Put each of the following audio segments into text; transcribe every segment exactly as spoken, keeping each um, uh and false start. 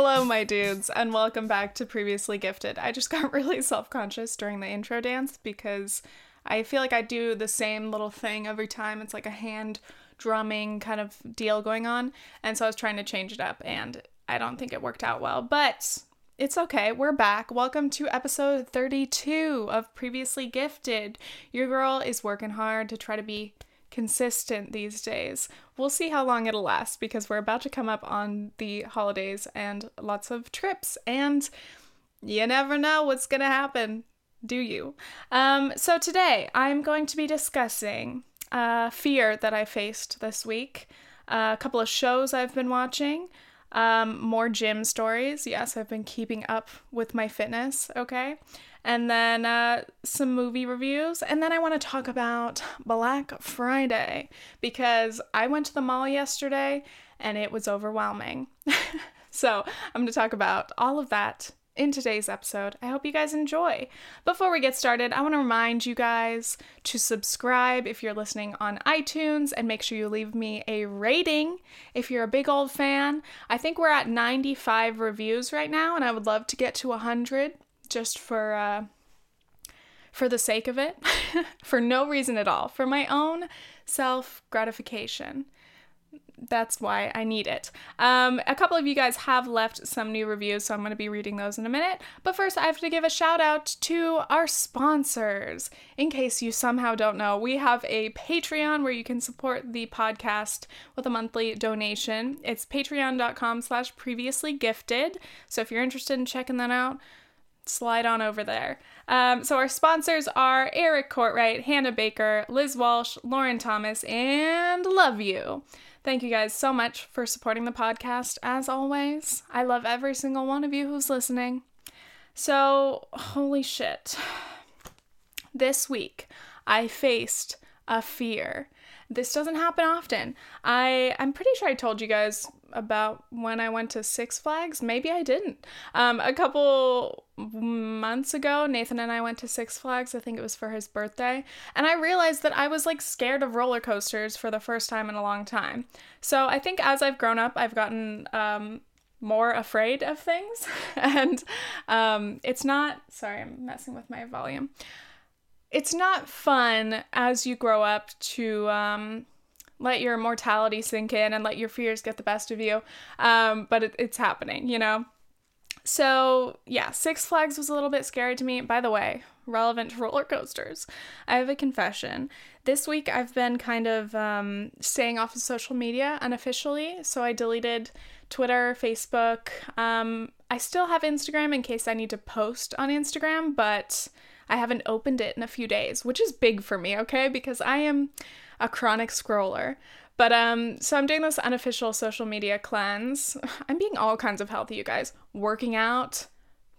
Hello, my dudes, and welcome back to Previously Gifted. I just got really self-conscious during the intro dance because I feel like I do the same little thing every time. It's like a hand drumming kind of deal going on, and so I was trying to change it up, and I don't think it worked out well, but it's okay. We're back. Welcome to episode thirty-two of Previously Gifted. Your girl is working hard to try to be consistent these days. We'll see how long it'll last because we're about to come up on the holidays and lots of trips, and you never know what's gonna happen, do you? Um, so today I'm going to be discussing uh, fear that I faced this week, uh, a couple of shows I've been watching, um, more gym stories. Yes, I've been keeping up with my fitness, okay? And then uh, some movie reviews. And then I want to talk about Black Friday because I went to the mall yesterday and it was overwhelming. So I'm going to talk about all of that in today's episode. I hope you guys enjoy. Before we get started, I want to remind you guys to subscribe if you're listening on iTunes, and make sure you leave me a rating if you're a big old fan. I think we're at ninety-five reviews right now, and I would love to get to one hundred just for uh, for the sake of it, for no reason at all, for my own self-gratification. That's why I need it. Um, a couple of you guys have left some new reviews, so I'm going to be reading those in a minute. But first, I have to give a shout out to our sponsors. In case you somehow don't know, we have a Patreon where you can support the podcast with a monthly donation. It's patreon.com slash previously gifted. So if you're interested in checking that out, slide on over there. Um, so our sponsors are Eric Courtwright, Hannah Baker, Liz Walsh, Lauren Thomas, and Love You. Thank you guys so much for supporting the podcast, as always. I love every single one of you who's listening. So, holy shit. This week, I faced a fear. This doesn't happen often. I, I'm pretty sure I told you guys about when I went to Six Flags. Maybe I didn't. Um, a couple months ago, Nathan and I went to Six Flags. I think it was for his birthday. And I realized that I was like scared of roller coasters for the first time in a long time. So I think as I've grown up, I've gotten um, more afraid of things. and um, it's not... Sorry, I'm messing with my volume. It's not fun as you grow up to um, let your mortality sink in and let your fears get the best of you, um, but it, it's happening, you know? So, yeah, Six Flags was a little bit scary to me. By the way, relevant to roller coasters, I have a confession. This week I've been kind of um, staying off of social media unofficially, so I deleted Twitter, Facebook. Um, I still have Instagram in case I need to post on Instagram, but I haven't opened it in a few days, which is big for me, okay? Because I am a chronic scroller. But, um, so I'm doing this unofficial social media cleanse. I'm being all kinds of healthy, you guys. Working out,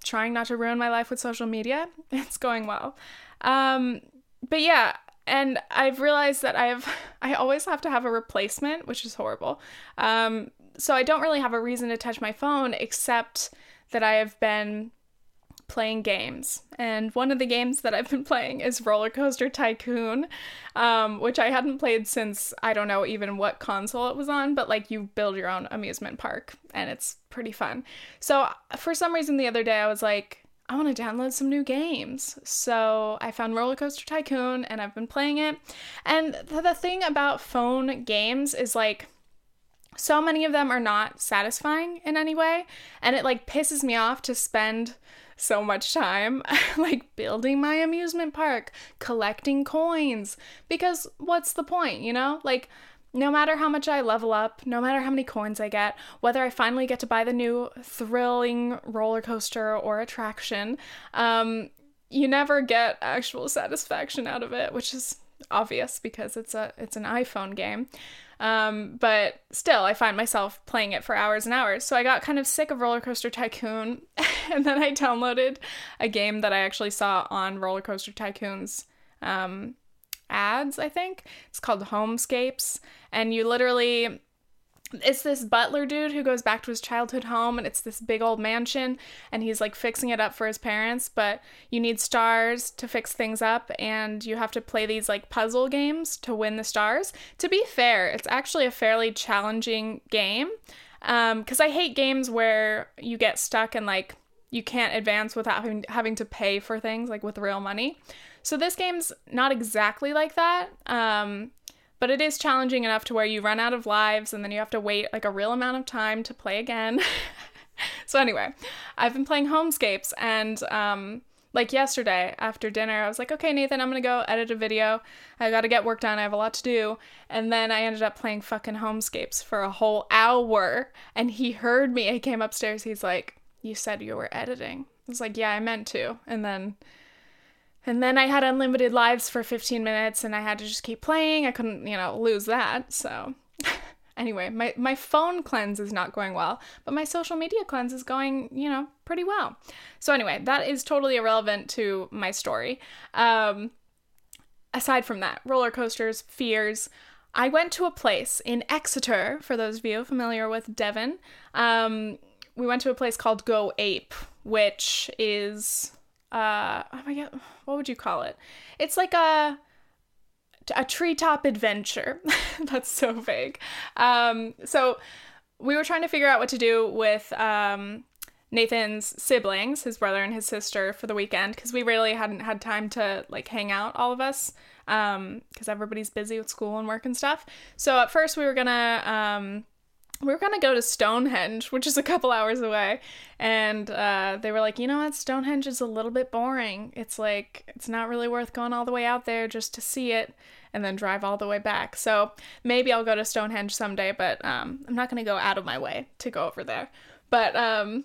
trying not to ruin my life with social media. It's going well. Um, but yeah, and I've realized that I've, I always have to have a replacement, which is horrible. Um, so I don't really have a reason to touch my phone except that I have been playing games, and one of the games that I've been playing is Roller Coaster Tycoon, um, which I hadn't played since, I don't know even what console it was on, but like you build your own amusement park, and it's pretty fun. So for some reason the other day I was like, I want to download some new games. So I found Roller Coaster Tycoon, and I've been playing it, and th- the thing about phone games is like, so many of them are not satisfying in any way, and it like pisses me off to spend so much time like building my amusement park, collecting coins, because what's the point, you know? Like, no matter how much I level up, no matter how many coins I get, whether I finally get to buy the new thrilling roller coaster or attraction, um, you never get actual satisfaction out of it, which is obvious because it's a it's an iPhone game. Um, but still, I find myself playing it for hours and hours. So I got kind of sick of Roller Coaster Tycoon, and then I downloaded a game that I actually saw on Roller Coaster Tycoon's um, ads, I think. It's called Homescapes, and you literally... It's this butler dude who goes back to his childhood home, and it's this big old mansion, and he's like fixing it up for his parents, but you need stars to fix things up, and you have to play these like puzzle games to win the stars. To be fair, it's actually a fairly challenging game, Um, because I hate games where you get stuck and, like, you can't advance without having, having to pay for things, like, with real money. So this game's not exactly like that, um, but it is challenging enough to where you run out of lives and then you have to wait, like, a real amount of time to play again. So anyway, I've been playing Homescapes, and, um, like, yesterday after dinner, I was like, okay, Nathan, I'm gonna go edit a video. I gotta get work done. I have a lot to do. And then I ended up playing fucking Homescapes for a whole hour, and he heard me. I came upstairs. He's like, you said you were editing. I was like, yeah, I meant to. And then... And then I had unlimited lives for fifteen minutes, and I had to just keep playing. I couldn't, you know, lose that. So anyway, my, my phone cleanse is not going well, but my social media cleanse is going, you know, pretty well. So anyway, that is totally irrelevant to my story. Um, aside from that, roller coasters, fears. I went to a place in Exeter, for those of you familiar with Devon. Um, we went to a place called Go Ape, which is... Uh, oh my God, what would you call it? It's like a, a treetop adventure. That's so vague. Um, so we were trying to figure out what to do with, um, Nathan's siblings, his brother and his sister, for the weekend, because we really hadn't had time to, like, hang out, all of us, um, because everybody's busy with school and work and stuff. So at first we were gonna, um... we were going to go to Stonehenge, which is a couple hours away, and uh, they were like, you know what, Stonehenge is a little bit boring. It's like, it's not really worth going all the way out there just to see it and then drive all the way back. So maybe I'll go to Stonehenge someday, but um, I'm not going to go out of my way to go over there. But um,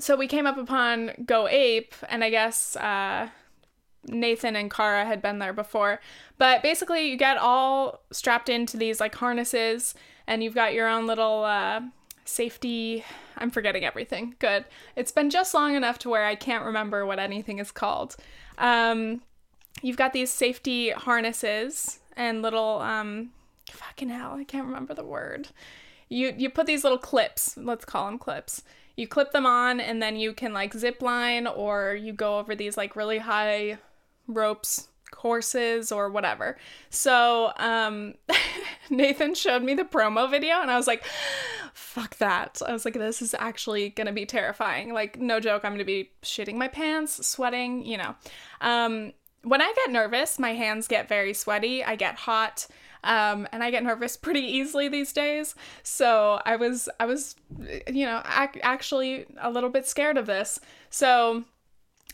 so we came up upon Go Ape, and I guess... Uh, Nathan and Kara had been there before, but basically you get all strapped into these, like, harnesses, and you've got your own little uh safety... I'm forgetting everything. Good. It's been just long enough to where I can't remember what anything is called. Um you've got these safety harnesses and little um fucking hell, I can't remember the word. You you put these little clips, let's call them clips. You clip them on, and then you can, like, zip line, or you go over these, like, really high ropes courses or whatever. So um, Nathan showed me the promo video, and I was like, fuck that. I was like, this is actually going to be terrifying. Like, no joke, I'm going to be shitting my pants, sweating, you know. Um, when I get nervous, my hands get very sweaty. I get hot. Um, and I get nervous pretty easily these days, so I was, I was, you know, ac- actually a little bit scared of this. So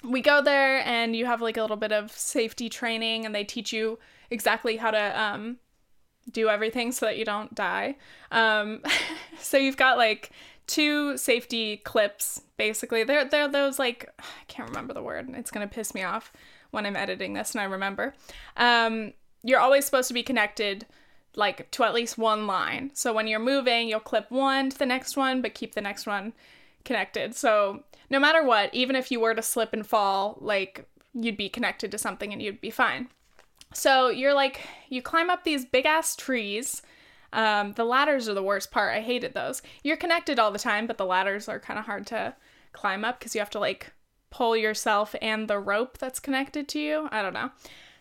we go there, and you have, like, a little bit of safety training, and they teach you exactly how to, um, do everything so that you don't die. Um, so you've got, like, two safety clips, basically. They're, they're those, like, I can't remember the word. It's gonna piss me off when I'm editing this and I remember. Um... You're always supposed to be connected, like, to at least one line. So when you're moving, you'll clip one to the next one, but keep the next one connected. So no matter what, even if you were to slip and fall, like, you'd be connected to something and you'd be fine. So you're, like, you climb up these big-ass trees. Um, the ladders are the worst part. I hated those. You're connected all the time, but the ladders are kind of hard to climb up because you have to, like, pull yourself and the rope that's connected to you. I don't know.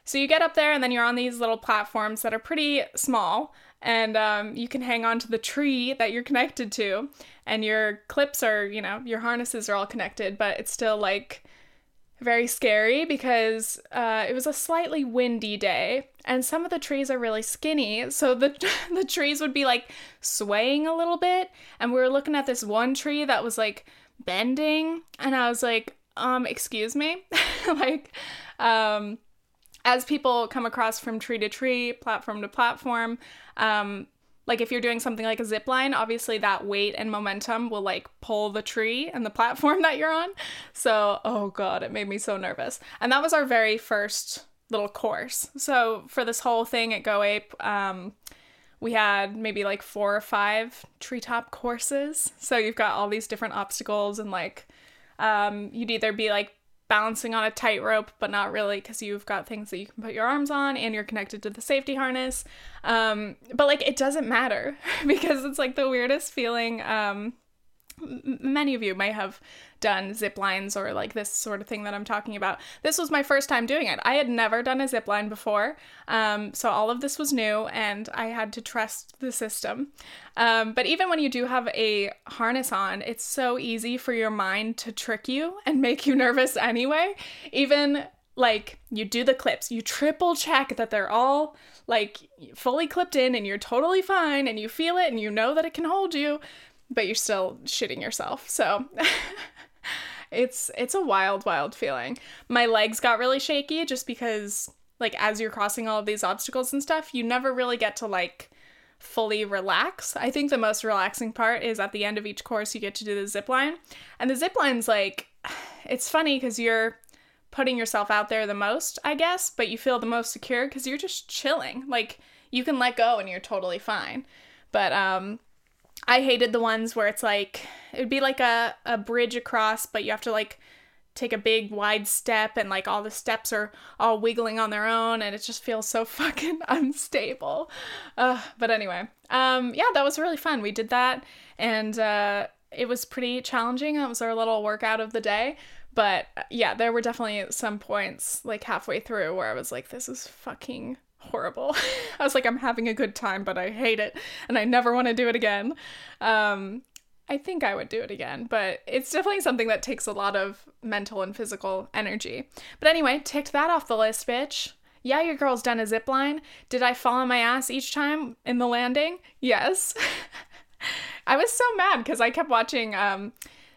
So you get up there, and then you're on these little platforms that are pretty small, and um, you can hang on to the tree that you're connected to, and your clips are, you know, your harnesses are all connected, but it's still, like, very scary because uh, it was a slightly windy day, and some of the trees are really skinny, so the the trees would be, like, swaying a little bit, and we were looking at this one tree that was, like, bending, and I was like, um, excuse me? like, um... As people come across from tree to tree, platform to platform, um, like, if you're doing something like a zip line, obviously that weight and momentum will, like, pull the tree and the platform that you're on. So, oh God, it made me so nervous. And that was our very first little course. So for this whole thing at Go Ape, um, we had maybe, like, four or five treetop courses. So you've got all these different obstacles, and, like, um, you'd either be, like, balancing on a tightrope, but not really, because you've got things that you can put your arms on, and you're connected to the safety harness. Um, but, like, it doesn't matter, because it's, like, the weirdest feeling. Um, many of you may have done zip lines or like this sort of thing that I'm talking about. This was my first time doing it. I had never done a zip line before. Um, so all of this was new and I had to trust the system. Um, but even when you do have a harness on, it's so easy for your mind to trick you and make you nervous anyway. Even like you do the clips, you triple check that they're all like fully clipped in and you're totally fine and you feel it and you know that it can hold you, but you're still shitting yourself. So it's it's a wild, wild feeling. My legs got really shaky just because, like, as you're crossing all of these obstacles and stuff, you never really get to, like, fully relax. I think the most relaxing part is at the end of each course you get to do the zip line. And the zip line's, like, it's funny because you're putting yourself out there the most, I guess, but you feel the most secure because you're just chilling. Like, you can let go and you're totally fine. But, um... I hated the ones where it's like, it would be like a, a bridge across, but you have to like take a big wide step and like all the steps are all wiggling on their own and it just feels so fucking unstable. Uh, but anyway, um, yeah, that was really fun. We did that and uh, it was pretty challenging. That was our little workout of the day. But yeah, there were definitely some points like halfway through where I was like, this is fucking horrible. I was like, I'm having a good time, but I hate it and I never want to do it again. Um, I think I would do it again, but it's definitely something that takes a lot of mental and physical energy. But anyway, ticked that off the list, bitch. Yeah, your girl's done a zip line. Did I fall on my ass each time in the landing? Yes. I was so mad because I kept watching um,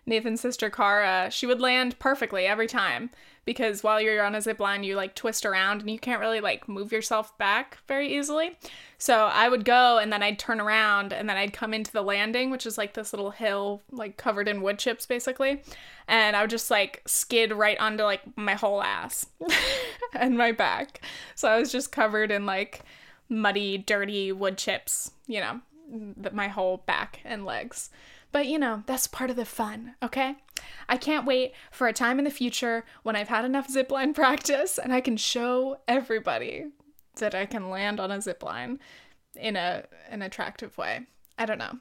Nathan's sister, Kara. She would land perfectly every time. Because while you're on a zip line, you like twist around and you can't really like move yourself back very easily. So I would go and then I'd turn around and then I'd come into the landing, which is like this little hill, like covered in wood chips basically. And I would just like skid right onto like my whole ass and my back. So I was just covered in like muddy, dirty wood chips, you know, th- my whole back and legs. But, you know, that's part of the fun, okay? I can't wait for a time in the future when I've had enough zipline practice and I can show everybody that I can land on a zipline in a an attractive way. I don't know.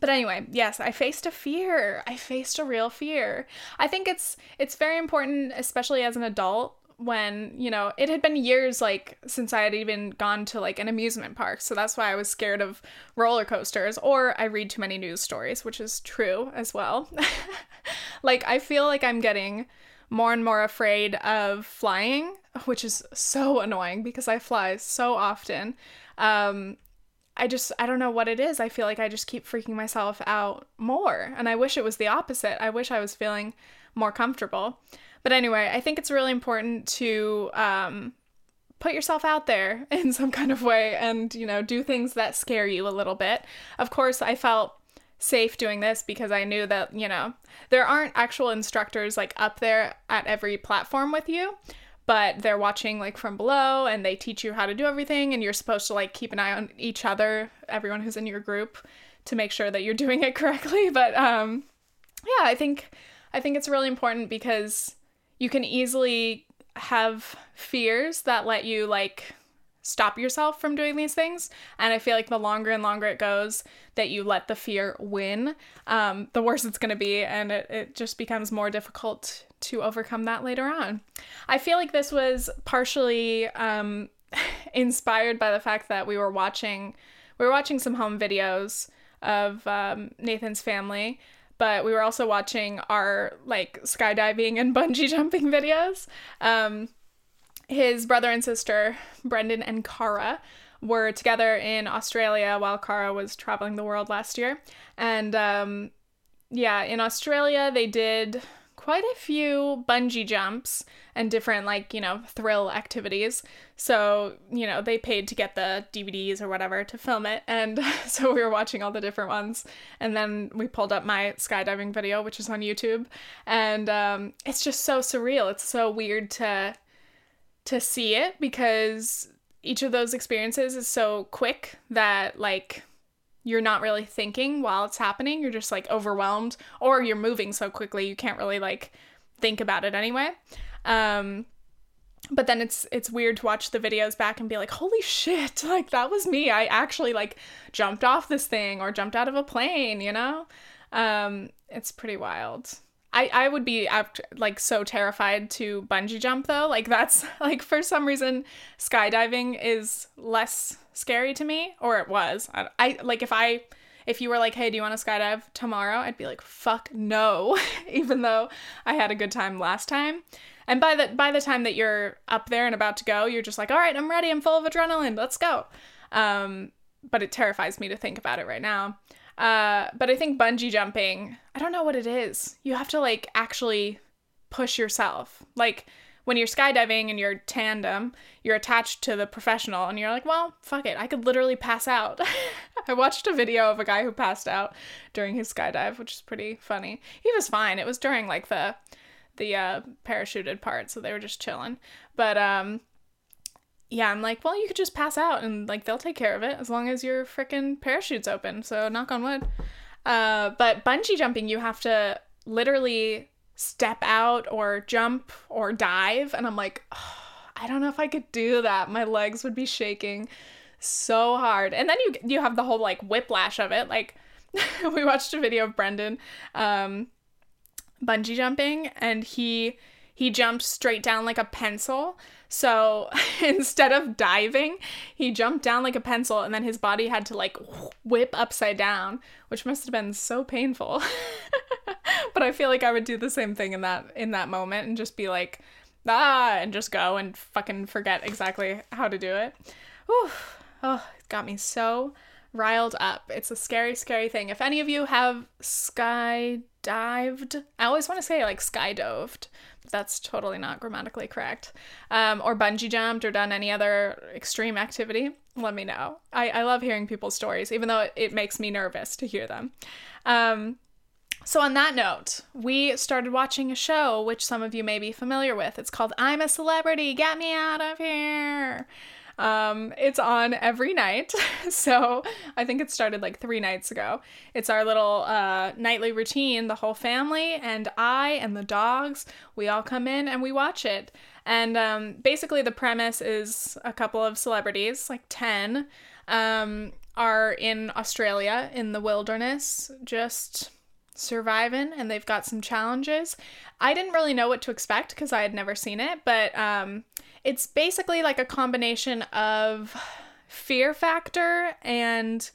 But anyway, yes, I faced a fear. I faced a real fear. I think it's it's very important, especially as an adult, when, you know, it had been years, like, since I had even gone to, like, an amusement park, so that's why I was scared of roller coasters, or I read too many news stories, which is true as well. Like, I feel like I'm getting more and more afraid of flying, which is so annoying, because I fly so often. Um, I just, I don't know what it is. I feel like I just keep freaking myself out more, and I wish it was the opposite. I wish I was feeling more comfortable. But anyway, I think it's really important to um, put yourself out there in some kind of way and, you know, do things that scare you a little bit. Of course, I felt safe doing this because I knew that, you know, there aren't actual instructors like up there at every platform with you, but they're watching like from below and they teach you how to do everything and you're supposed to like keep an eye on each other, everyone who's in your group, to make sure that you're doing it correctly. But um, yeah, I think I think it's really important because you can easily have fears that let you, like, stop yourself from doing these things. And I feel like the longer and longer it goes that you let the fear win, um, the worse it's going to be. And it, it just becomes more difficult to overcome that later on. I feel like this was partially um, inspired by the fact that we were watching, we were watching some home videos of um, Nathan's family. But we were also watching our, like, skydiving and bungee jumping videos. Um, his brother and sister, Brendan and Kara, were together in Australia while Kara was traveling the world last year. And, um, yeah, in Australia, they did quite a few bungee jumps and different, like, you know, thrill activities. So, you know, they paid to get the D V Ds or whatever to film it. And so we were watching all the different ones. And then we pulled up my skydiving video, which is on YouTube. And um, it's just so surreal. It's so weird to to see it because each of those experiences is so quick that, like, you're not really thinking while it's happening. You're just, like, overwhelmed. Or you're moving so quickly you can't really, like, think about it anyway. Um, but then it's, it's weird to watch the videos back and be like, holy shit, like, that was me. I actually, like, jumped off this thing or jumped out of a plane, you know? Um, It's pretty wild. I, I would be, like, so terrified to bungee jump, though. Like, that's, like, for some reason, skydiving is less scary to me. Or it was. I, I like, if I, if you were like, hey, do you want to skydive tomorrow? I'd be like, fuck no, even though I had a good time last time. And by the, by the time that you're up there and about to go, you're just like, all right, I'm ready. I'm full of adrenaline. Let's go. Um, but it terrifies me to think about it right now. Uh, but I think bungee jumping, I don't know what it is. You have to, like, actually push yourself. Like, when you're skydiving and you're tandem, you're attached to the professional and you're like, well, fuck it. I could literally pass out. I watched a video of a guy who passed out during his skydive, which is pretty funny. He was fine. It was during, like, the, the, uh, parachuted part. So they were just chilling. But, um, yeah, I'm like, well, you could just pass out and, like, they'll take care of it as long as your frickin' parachute's open. So knock on wood. Uh, but bungee jumping, you have to literally step out or jump or dive. And I'm like, oh, I don't know if I could do that. My legs would be shaking so hard. And then you you have the whole, like, whiplash of it. Like, we watched a video of Brendan um, bungee jumping, and he... He jumped straight down like a pencil. So instead of diving, he jumped down like a pencil, and then his body had to, like, whip upside down, which must have been so painful. But I feel like I would do the same thing in that in that moment and just be like, ah, and just go and fucking forget exactly how to do it. Whew. Oh, it got me so riled up. It's a scary, scary thing. If any of you have skydived, I always want to say, like, skydoved. That's totally not grammatically correct, um, or bungee jumped or done any other extreme activity, let me know. I, I love hearing people's stories, even though it, it makes me nervous to hear them. Um, so on that note, we started watching a show which some of you may be familiar with. It's called I'm a Celebrity, Get Me Out of Here. Um, it's on every night. So I think it started like three nights ago. It's our little, uh, nightly routine, the whole family and I and the dogs, we all come in and we watch it. And, um, basically the premise is a couple of celebrities, like ten, um, are in Australia in the wilderness, just surviving, and they've got some challenges. I didn't really know what to expect because I had never seen it, but, um, it's basically like a combination of Fear Factor and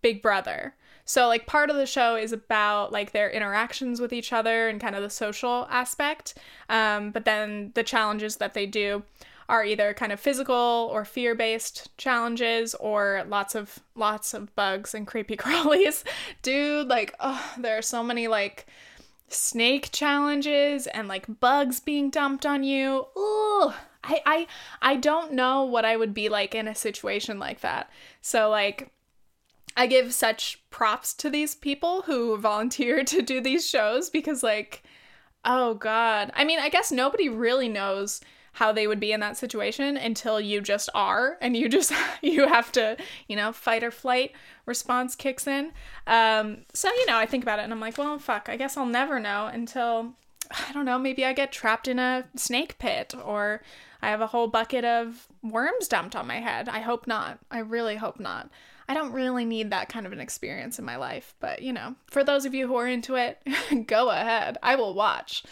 Big Brother. So, like, part of the show is about, like, their interactions with each other and kind of the social aspect. Um, but then the challenges that they do are either kind of physical or fear-based challenges or lots of, lots of bugs and creepy crawlies. Dude, like, oh, there are so many, like, snake challenges and, like, bugs being dumped on you. Ooh. I, I I don't know what I would be like in a situation like that. So, like, I give such props to these people who volunteer to do these shows because, like, oh, God. I mean, I guess nobody really knows how they would be in that situation until you just are, and you just, you have to, you know, fight or flight response kicks in. Um, so, you know, I think about it and I'm like, well, fuck, I guess I'll never know until... I don't know, maybe I get trapped in a snake pit or I have a whole bucket of worms dumped on my head. I hope not. I really hope not. I don't really need that kind of an experience in my life. But, you know, for those of you who are into it, go ahead. I will watch.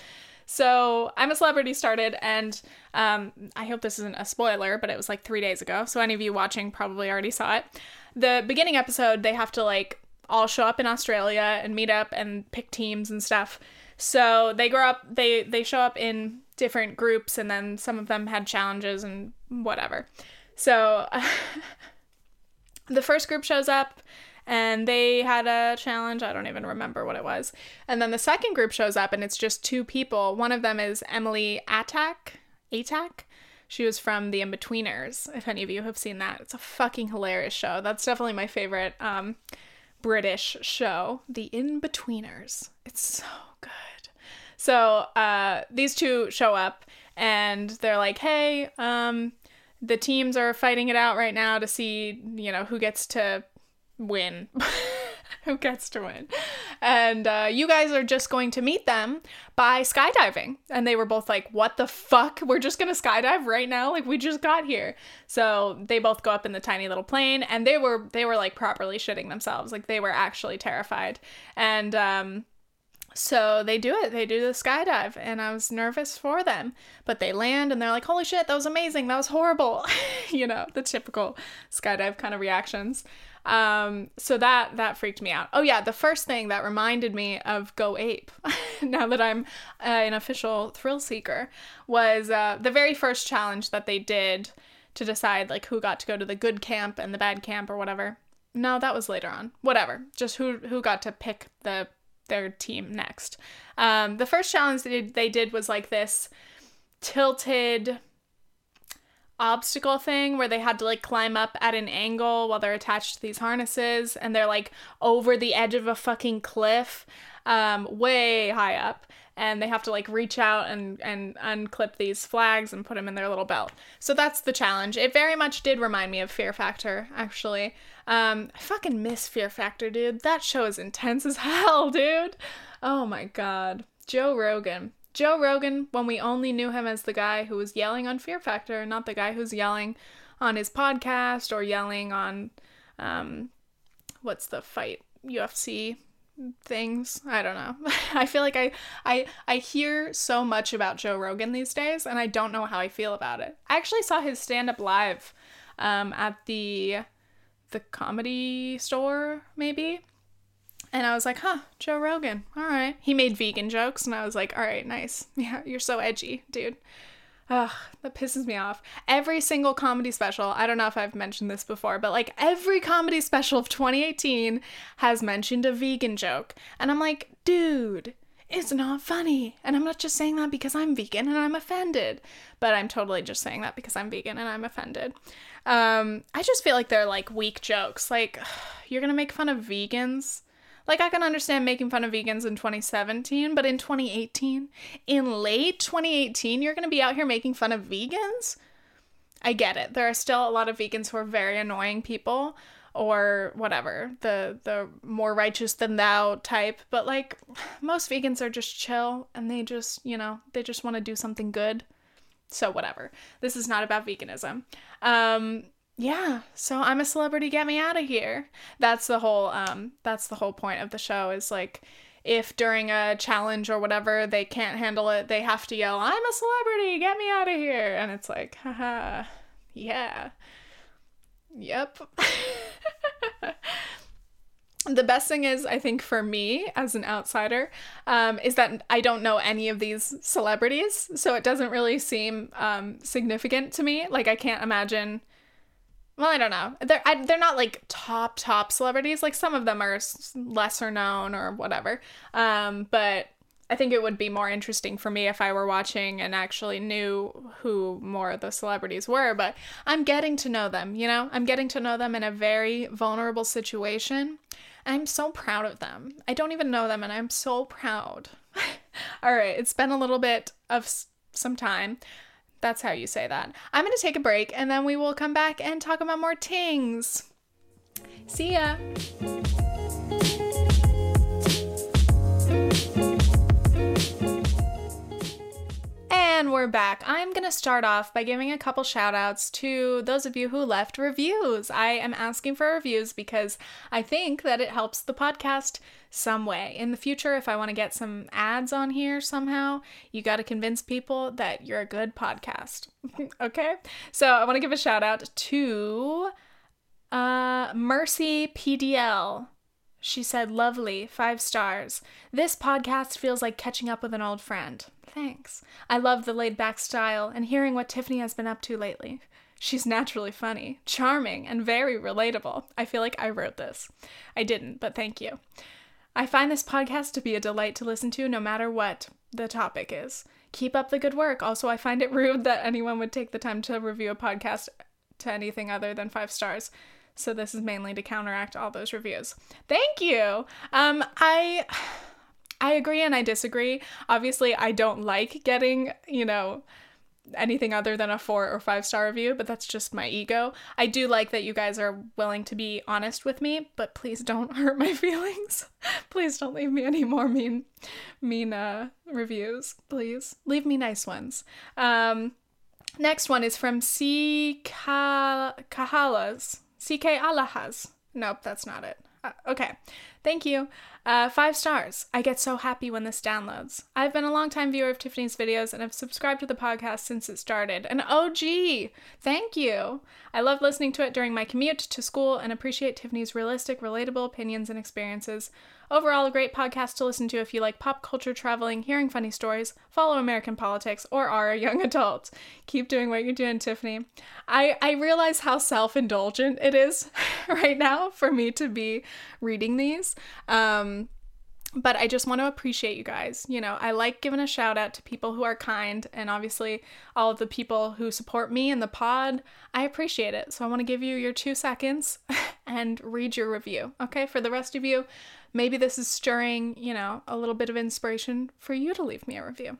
So I'm a Celebrity started, and um, I hope this isn't a spoiler, but it was like three days ago. So any of you watching probably already saw it. The beginning episode, they have to, like, all show up in Australia and meet up and pick teams and stuff. So they grow up, they, they show up in different groups, and then some of them had challenges and whatever. So uh, the first group shows up and they had a challenge. I don't even remember what it was. And then the second group shows up and it's just two people. One of them is Emily Atack, Atack. She was from The Inbetweeners, if any of you have seen that. It's a fucking hilarious show. That's definitely my favorite um, British show, The Inbetweeners. It's so good. So uh, these two show up and they're like, hey, um, the teams are fighting it out right now to see, you know, who gets to win. Who gets to win. And uh, you guys are just going to meet them by skydiving. And they were both like, what the fuck? We're just going to skydive right now? Like, we just got here. So they both go up in the tiny little plane, and they were, they were like properly shitting themselves. Like, they were actually terrified. And um, So they do it. They do the skydive, and I was nervous for them. But they land, and they're like, holy shit, that was amazing. That was horrible. You know, the typical skydive kind of reactions. Um, so that, that freaked me out. Oh yeah, the first thing that reminded me of Go Ape, now that I'm uh, an official thrill seeker, was uh, the very first challenge that they did to decide, like, who got to go to the good camp and the bad camp or whatever. No, that was later on. Whatever. Just who who got to pick the their team next. Um, the first challenge they did, they did was like this tilted obstacle thing where they had to like climb up at an angle while they're attached to these harnesses, and they're like over the edge of a fucking cliff, um, way high up, and they have to like reach out and, and unclip these flags and put them in their little belt. So that's the challenge. It very much did remind me of Fear Factor, actually. Um, I fucking miss Fear Factor, dude. That show is intense as hell, dude. Oh my God. Joe Rogan. Joe Rogan, when we only knew him as the guy who was yelling on Fear Factor, not the guy who's yelling on his podcast or yelling on, um, what's the fight, U F C things? I don't know. I feel like I, I, I hear so much about Joe Rogan these days, and I don't know how I feel about it. I actually saw his stand-up live, um, at the, the Comedy Store, maybe. And I was like, huh, Joe Rogan. All right. He made vegan jokes, and I was like, all right, nice. Yeah, you're so edgy, dude. Ugh, that pisses me off. Every single comedy special, I don't know if I've mentioned this before, but like every comedy special of twenty eighteen has mentioned a vegan joke. And I'm like, dude, it's not funny. And I'm not just saying that because I'm vegan and I'm offended. But I'm totally just saying that because I'm vegan and I'm offended. Um, I just feel like they're like weak jokes. Like, ugh, you're going to make fun of vegans? Like, I can understand making fun of vegans in twenty seventeen, but in twenty eighteen, in late twenty eighteen, you're going to be out here making fun of vegans? I get it. There are still a lot of vegans who are very annoying people or whatever, the the more righteous than thou type. But, like, most vegans are just chill, and they just, you know, they just want to do something good. So whatever. This is not about veganism. Um... Yeah, so I'm a Celebrity, Get Me Out of Here. That's the whole um that's the whole point of the show, is like if during a challenge or whatever they can't handle it, they have to yell, I'm a celebrity, get me out of here. And it's like, haha, yeah. Yep. The best thing is, I think for me as an outsider, um, is that I don't know any of these celebrities, so it doesn't really seem um significant to me. Like, I can't imagine. Well, I don't know. They're I, they're not, like, top, top celebrities. Like, some of them are s- lesser known or whatever. Um, but I think it would be more interesting for me if I were watching and actually knew who more of the celebrities were. But I'm getting to know them, you know? I'm getting to know them in a very vulnerable situation. I'm so proud of them. I don't even know them, and I'm so proud. All right, it's been a little bit of s- some time. That's how you say that. I'm going to take a break, and then we will come back and talk about more tings. See ya! And we're back. I'm going to start off by giving a couple shout outs to those of you who left reviews. I am asking for reviews because I think that it helps the podcast some way. In the future, if I want to get some ads on here somehow, you got to convince people that you're a good podcast. Okay? So I want to give a shout out to uh, Mercy P D L. She said, lovely, five stars. This podcast feels like catching up with an old friend. Thanks. I love the laid-back style and hearing what Tiffany has been up to lately. She's naturally funny, charming, and very relatable. I feel like I wrote this. I didn't, but thank you. I find this podcast to be a delight to listen to no matter what the topic is. Keep up the good work. Also, I find it rude that anyone would take the time to review a podcast to anything other than five stars. So this is mainly to counteract all those reviews. Thank you. Um, I I agree and I disagree. Obviously, I don't like getting, you know, anything other than a four or five star review, but that's just my ego. I do like that you guys are willing to be honest with me, but please don't hurt my feelings. Please don't leave me any more mean, mean uh, reviews. Please leave me nice ones. Um, next one is from C. Cahalas. C K Alahas. Nope, that's not it. Uh, okay. Thank you. Uh, five stars. I get so happy when this downloads. I've been a longtime viewer of Tiffany's videos and have subscribed to the podcast since it started. An O G! Thank you! I love listening to it during my commute to school and appreciate Tiffany's realistic, relatable opinions and experiences. Overall, a great podcast to listen to if you like pop culture, traveling, hearing funny stories, follow American politics, or are a young adult. Keep doing what you're doing, Tiffany. I, I realize how self-indulgent it is right now for me to be reading these, um, but I just want to appreciate you guys. You know, I like giving a shout out to people who are kind, and obviously all of the people who support me and the pod, I appreciate it. So I want to give you your two seconds and read your review, okay? For the rest of you, maybe this is stirring, you know, a little bit of inspiration for you to leave me a review.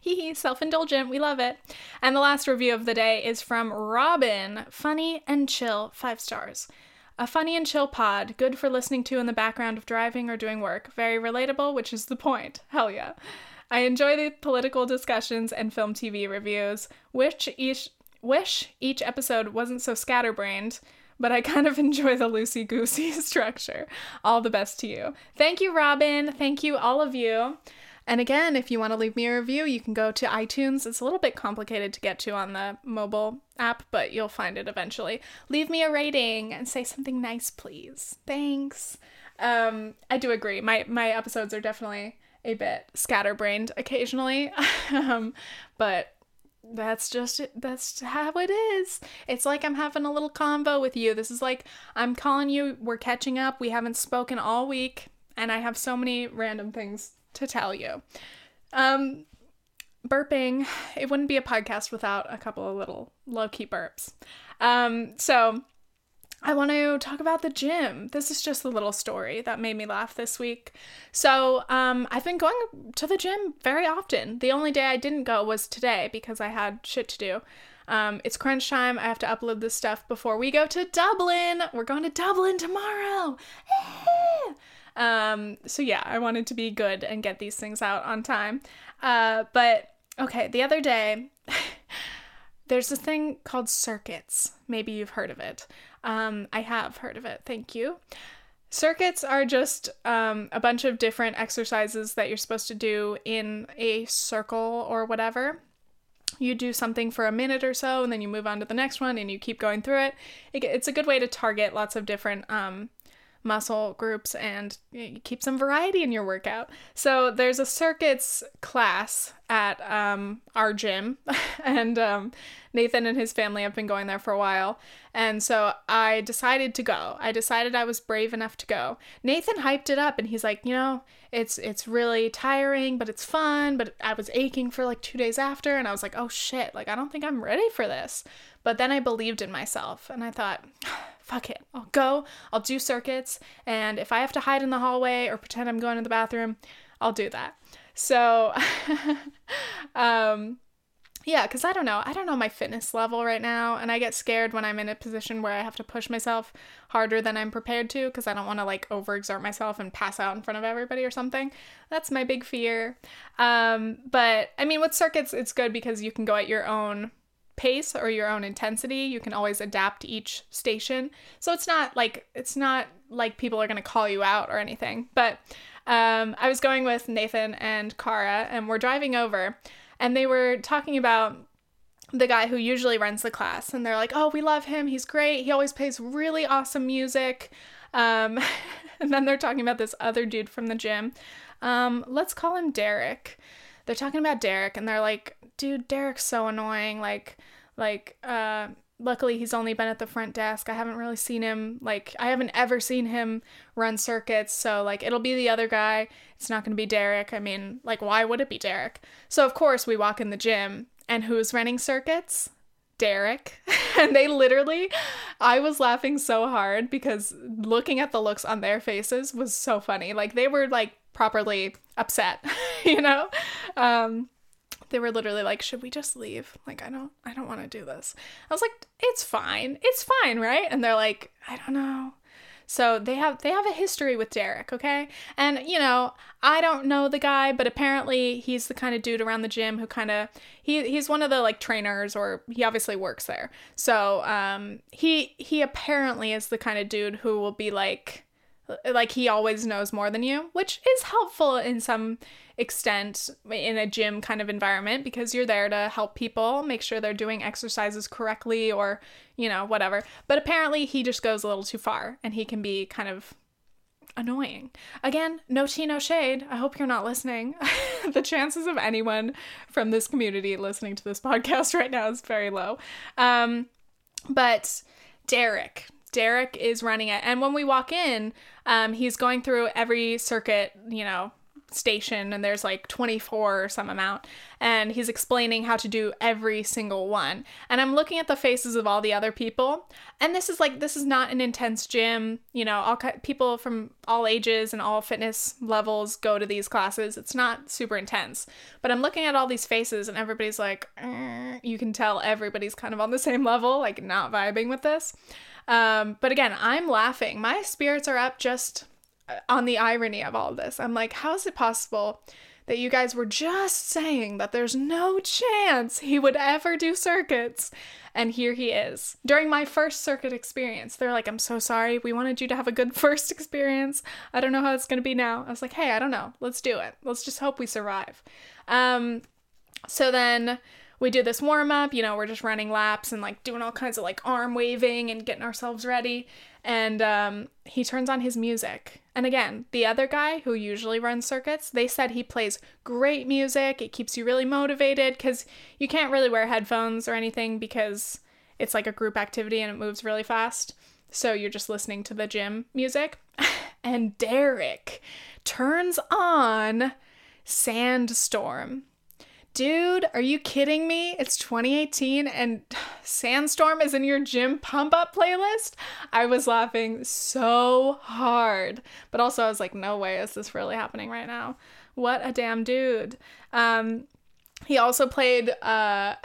Hee hee, self-indulgent, we love it. And the last review of the day is from Robin. Funny and chill, five stars. A funny and chill pod, good for listening to in the background of driving or doing work. Very relatable, which is the point. Hell yeah. I enjoy the political discussions and film T V reviews. Wish each, wish each episode wasn't so scatterbrained, but I kind of enjoy the loosey-goosey structure. All the best to you. Thank you, Robin. Thank you, all of you. And again, if you want to leave me a review, you can go to iTunes. It's a little bit complicated to get to on the mobile app, but you'll find it eventually. Leave me a rating and say something nice, please. Thanks. Um, I do agree. My, my episodes are definitely a bit scatterbrained occasionally, um, but... That's just, that's how it is. It's like I'm having a little convo with you. This is like, I'm calling you, we're catching up, we haven't spoken all week, and I have so many random things to tell you. Um, burping, it wouldn't be a podcast without a couple of little low-key burps. Um, so I want to talk about the gym. This is just a little story that made me laugh this week. So um, I've been going to the gym very often. The only day I didn't go was today because I had shit to do. Um, it's crunch time. I have to upload this stuff before we go to Dublin. We're going to Dublin tomorrow. um, so yeah, I wanted to be good and get these things out on time. Uh, but okay, the other day... There's a thing called circuits. Maybe you've heard of it. Um, I have heard of it. Thank you. Circuits are just um, a bunch of different exercises that you're supposed to do in a circle or whatever. You do something for a minute or so, and then you move on to the next one, and you keep going through it. it it's a good way to target lots of different um, muscle groups and keep some variety in your workout. So there's a circuits class at um, our gym, and um, Nathan and his family have been going there for a while, and so I decided to go. I decided I was brave enough to go. Nathan hyped it up, and he's like, you know, it's it's really tiring, but it's fun, but I was aching for like two days after, and I was like, oh shit, like I don't think I'm ready for this. But then I believed in myself, and I thought... Fuck it. I'll go. I'll do circuits. And if I have to hide in the hallway or pretend I'm going to the bathroom, I'll do that. So, um, yeah, because I don't know. I don't know my fitness level right now. And I get scared when I'm in a position where I have to push myself harder than I'm prepared to because I don't want to like overexert myself and pass out in front of everybody or something. That's my big fear. Um, but I mean, with circuits, it's good because you can go at your own pace or your own intensity. You can always adapt each station. So it's not like, it's not like people are going to call you out or anything. But um, I was going with Nathan and Kara, and we're driving over, and they were talking about the guy who usually runs the class, and they're like, oh, we love him. He's great. He always plays really awesome music. Um, and then they're talking about this other dude from the gym. Um, let's call him Derek. They're talking about Derek, and they're like, dude, Derek's so annoying. Like, like, uh, luckily he's only been at the front desk. I haven't really seen him. Like, I haven't ever seen him run circuits. So like, it'll be the other guy. It's not going to be Derek. I mean, like, why would it be Derek? So of course we walk in the gym, and who's running circuits? Derek. And they literally, I was laughing so hard because looking at the looks on their faces was so funny. Like they were like properly upset, you know? Um, they were literally like, should we just leave? Like, I don't, I don't want to do this. I was like, it's fine. It's fine. Right. And they're like, I don't know. So they have, they have a history with Derek. Okay. And you know, I don't know the guy, but apparently he's the kind of dude around the gym who kind of, he, he's one of the like trainers, or he obviously works there. So, um, he, he apparently is the kind of dude who will be like, Like, he always knows more than you, which is helpful in some extent in a gym kind of environment, because you're there to help people make sure they're doing exercises correctly or, you know, whatever. But apparently he just goes a little too far, and he can be kind of annoying. Again, no tea, no shade. I hope you're not listening. The chances of anyone from this community listening to this podcast right now is very low. Um, but Derek... Derek is running it. And when we walk in, um, he's going through every circuit, you know, station, and there's like twenty-four or some amount. And he's explaining how to do every single one. And I'm looking at the faces of all the other people. And this is like, this is not an intense gym. You know, all people from all ages and all fitness levels go to these classes. It's not super intense. But I'm looking at all these faces, and everybody's like, eh. You can tell everybody's kind of on the same level, like not vibing with this. Um, but again, I'm laughing. My spirits are up just on the irony of all of this. I'm like, how is it possible that you guys were just saying that there's no chance he would ever do circuits? And here he is. During my first circuit experience, they're like, I'm so sorry. We wanted you to have a good first experience. I don't know how it's going to be now. I was like, hey, I don't know. Let's do it. Let's just hope we survive. Um, so then... we do this warm-up, you know, we're just running laps and, like, doing all kinds of, like, arm waving and getting ourselves ready. And um, he turns on his music. And again, the other guy who usually runs circuits, they said he plays great music. It keeps you really motivated because you can't really wear headphones or anything because it's, like, a group activity and it moves really fast. So you're just listening to the gym music. And Derek turns on Sandstorm. Dude, are you kidding me? It's twenty eighteen and Sandstorm is in your gym pump-up playlist? I was laughing so hard. But also I was like, no way is this really happening right now. What a damn dude. Um, he also played uh,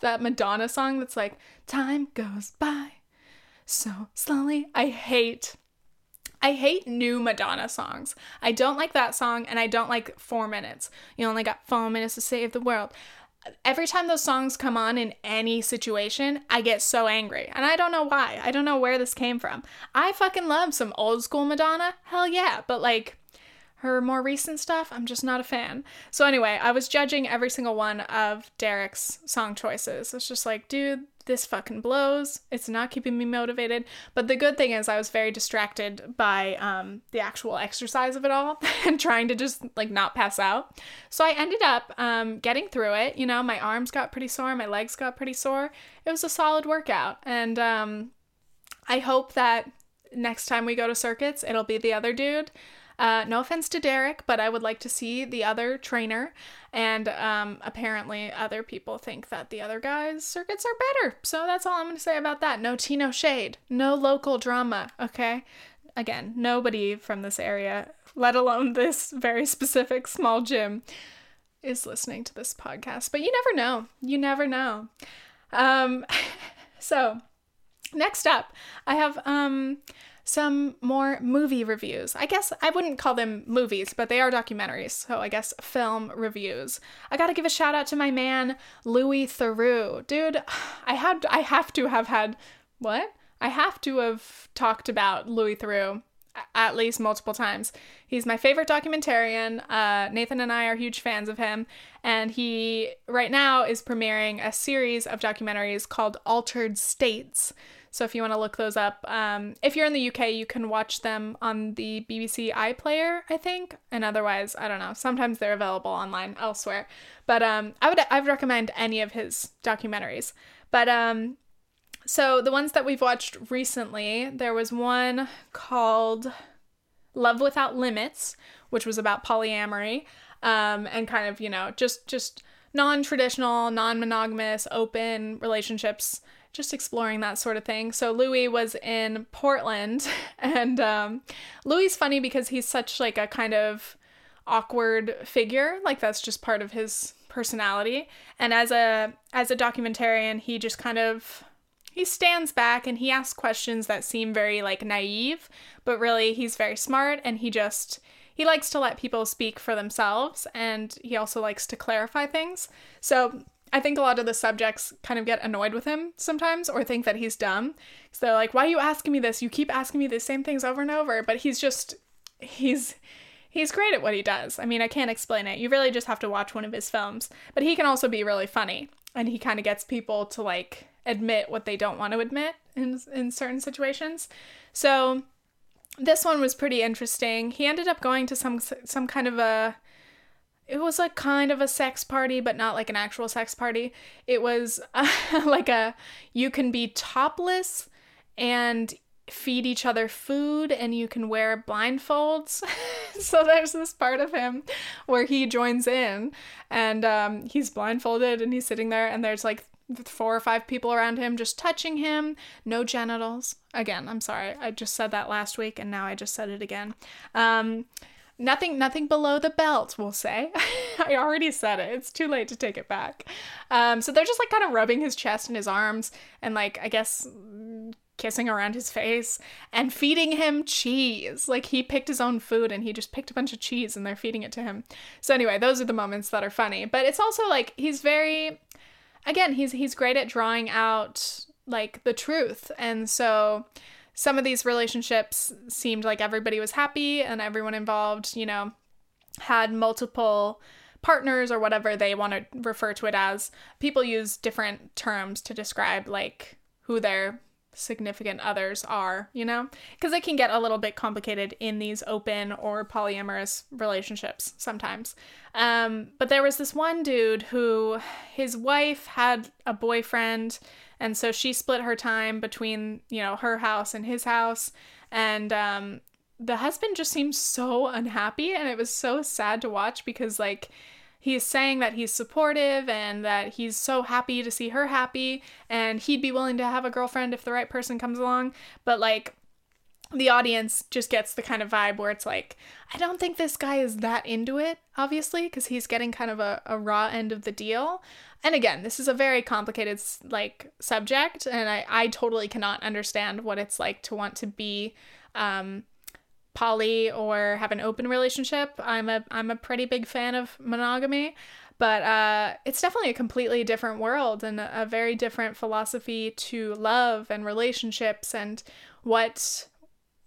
that Madonna song that's like, time goes by so slowly. I hate I hate new Madonna songs. I don't like that song, and I don't like Four Minutes. You only got four minutes to save the world. Every time those songs come on in any situation, I get so angry. And I don't know why. I don't know where this came from. I fucking love some old school Madonna. Hell yeah. But like her more recent stuff, I'm just not a fan. So anyway, I was judging every single one of Derek's song choices. It's just like, dude, this fucking blows. It's not keeping me motivated. But the good thing is I was very distracted by um, the actual exercise of it all and trying to just like not pass out. So I ended up um, getting through it. You know, my arms got pretty sore. My legs got pretty sore. It was a solid workout. And um, I hope that next time we go to circuits, it'll be the other dude. Uh, no offense to Derek, but I would like to see the other trainer. And um, apparently other people think that the other guy's circuits are better. So that's all I'm going to say about that. No tea, no shade. No local drama, okay? Again, nobody from this area, let alone this very specific small gym, is listening to this podcast. But you never know. You never know. Um, so next up, I have... um. some more movie reviews. I guess I wouldn't call them movies, but they are documentaries, so I guess film reviews. I gotta give a shout out to my man, Louis Theroux. Dude, I had, I have to have had, what? I have to have talked about Louis Theroux at least multiple times. He's my favorite documentarian. Uh, Nathan and I are huge fans of him. And he, right now, is premiering a series of documentaries called Altered States. So if you want to look those up, um, if you're in the U K, you can watch them on the B B C iPlayer, I think. And otherwise, I don't know. Sometimes they're available online elsewhere. But um, I would I would recommend any of his documentaries. But um, so the ones that we've watched recently, there was one called Love Without Limits, which was about polyamory um, and kind of, you know, just just non-traditional, non-monogamous, open relationships. Just exploring that sort of thing. So Louis was in Portland, and um, Louis's funny because he's such like a kind of awkward figure. Like that's just part of his personality. And as a as a documentarian, he just kind of he stands back and he asks questions that seem very like naive, but really he's very smart, and he just he likes to let people speak for themselves, and he also likes to clarify things. So I think a lot of the subjects kind of get annoyed with him sometimes or think that he's dumb. So they're like, why are you asking me this? You keep asking me the same things over and over. But he's just, he's, he's great at what he does. I mean, I can't explain it. You really just have to watch one of his films. But he can also be really funny. And he kind of gets people to, like, admit what they don't want to admit in in certain situations. So this one was pretty interesting. He ended up going to some some kind of a... It was like kind of a sex party, but not like an actual sex party. It was uh, like a, you can be topless and feed each other food and you can wear blindfolds. So there's this part of him where he joins in and um, he's blindfolded and he's sitting there and there's like four or five people around him just touching him. No genitals. Again, I'm sorry. I just said that last week and now I just said it again. Um... Nothing nothing below the belt, we'll say. I already said it. It's too late to take it back. Um, so they're just, like, kind of rubbing his chest and his arms and, like, I guess kissing around his face and feeding him cheese. Like, he picked his own food and he just picked a bunch of cheese and they're feeding it to him. So anyway, those are the moments that are funny. But it's also, like, he's very... Again, he's he's great at drawing out, like, the truth. And so... Some of these relationships seemed like everybody was happy and everyone involved, you know, had multiple partners or whatever they want to refer to it as. People use different terms to describe, like, who their significant others are, you know? Because it can get a little bit complicated in these open or polyamorous relationships sometimes. Um, but there was this one dude who, his wife had a boyfriend, and so she split her time between, you know, her house and his house. And um, the husband just seemed so unhappy. And it was so sad to watch because, like, he's saying that he's supportive and that he's so happy to see her happy. And he'd be willing to have a girlfriend if the right person comes along. But, like, the audience just gets the kind of vibe where it's like, I don't think this guy is that into it, obviously, because he's getting kind of a, a raw end of the deal. And again, this is a very complicated, like, subject, and I, I totally cannot understand what it's like to want to be um, poly or have an open relationship. I'm a I'm a pretty big fan of monogamy, but uh, it's definitely a completely different world and a, a very different philosophy to love and relationships and what...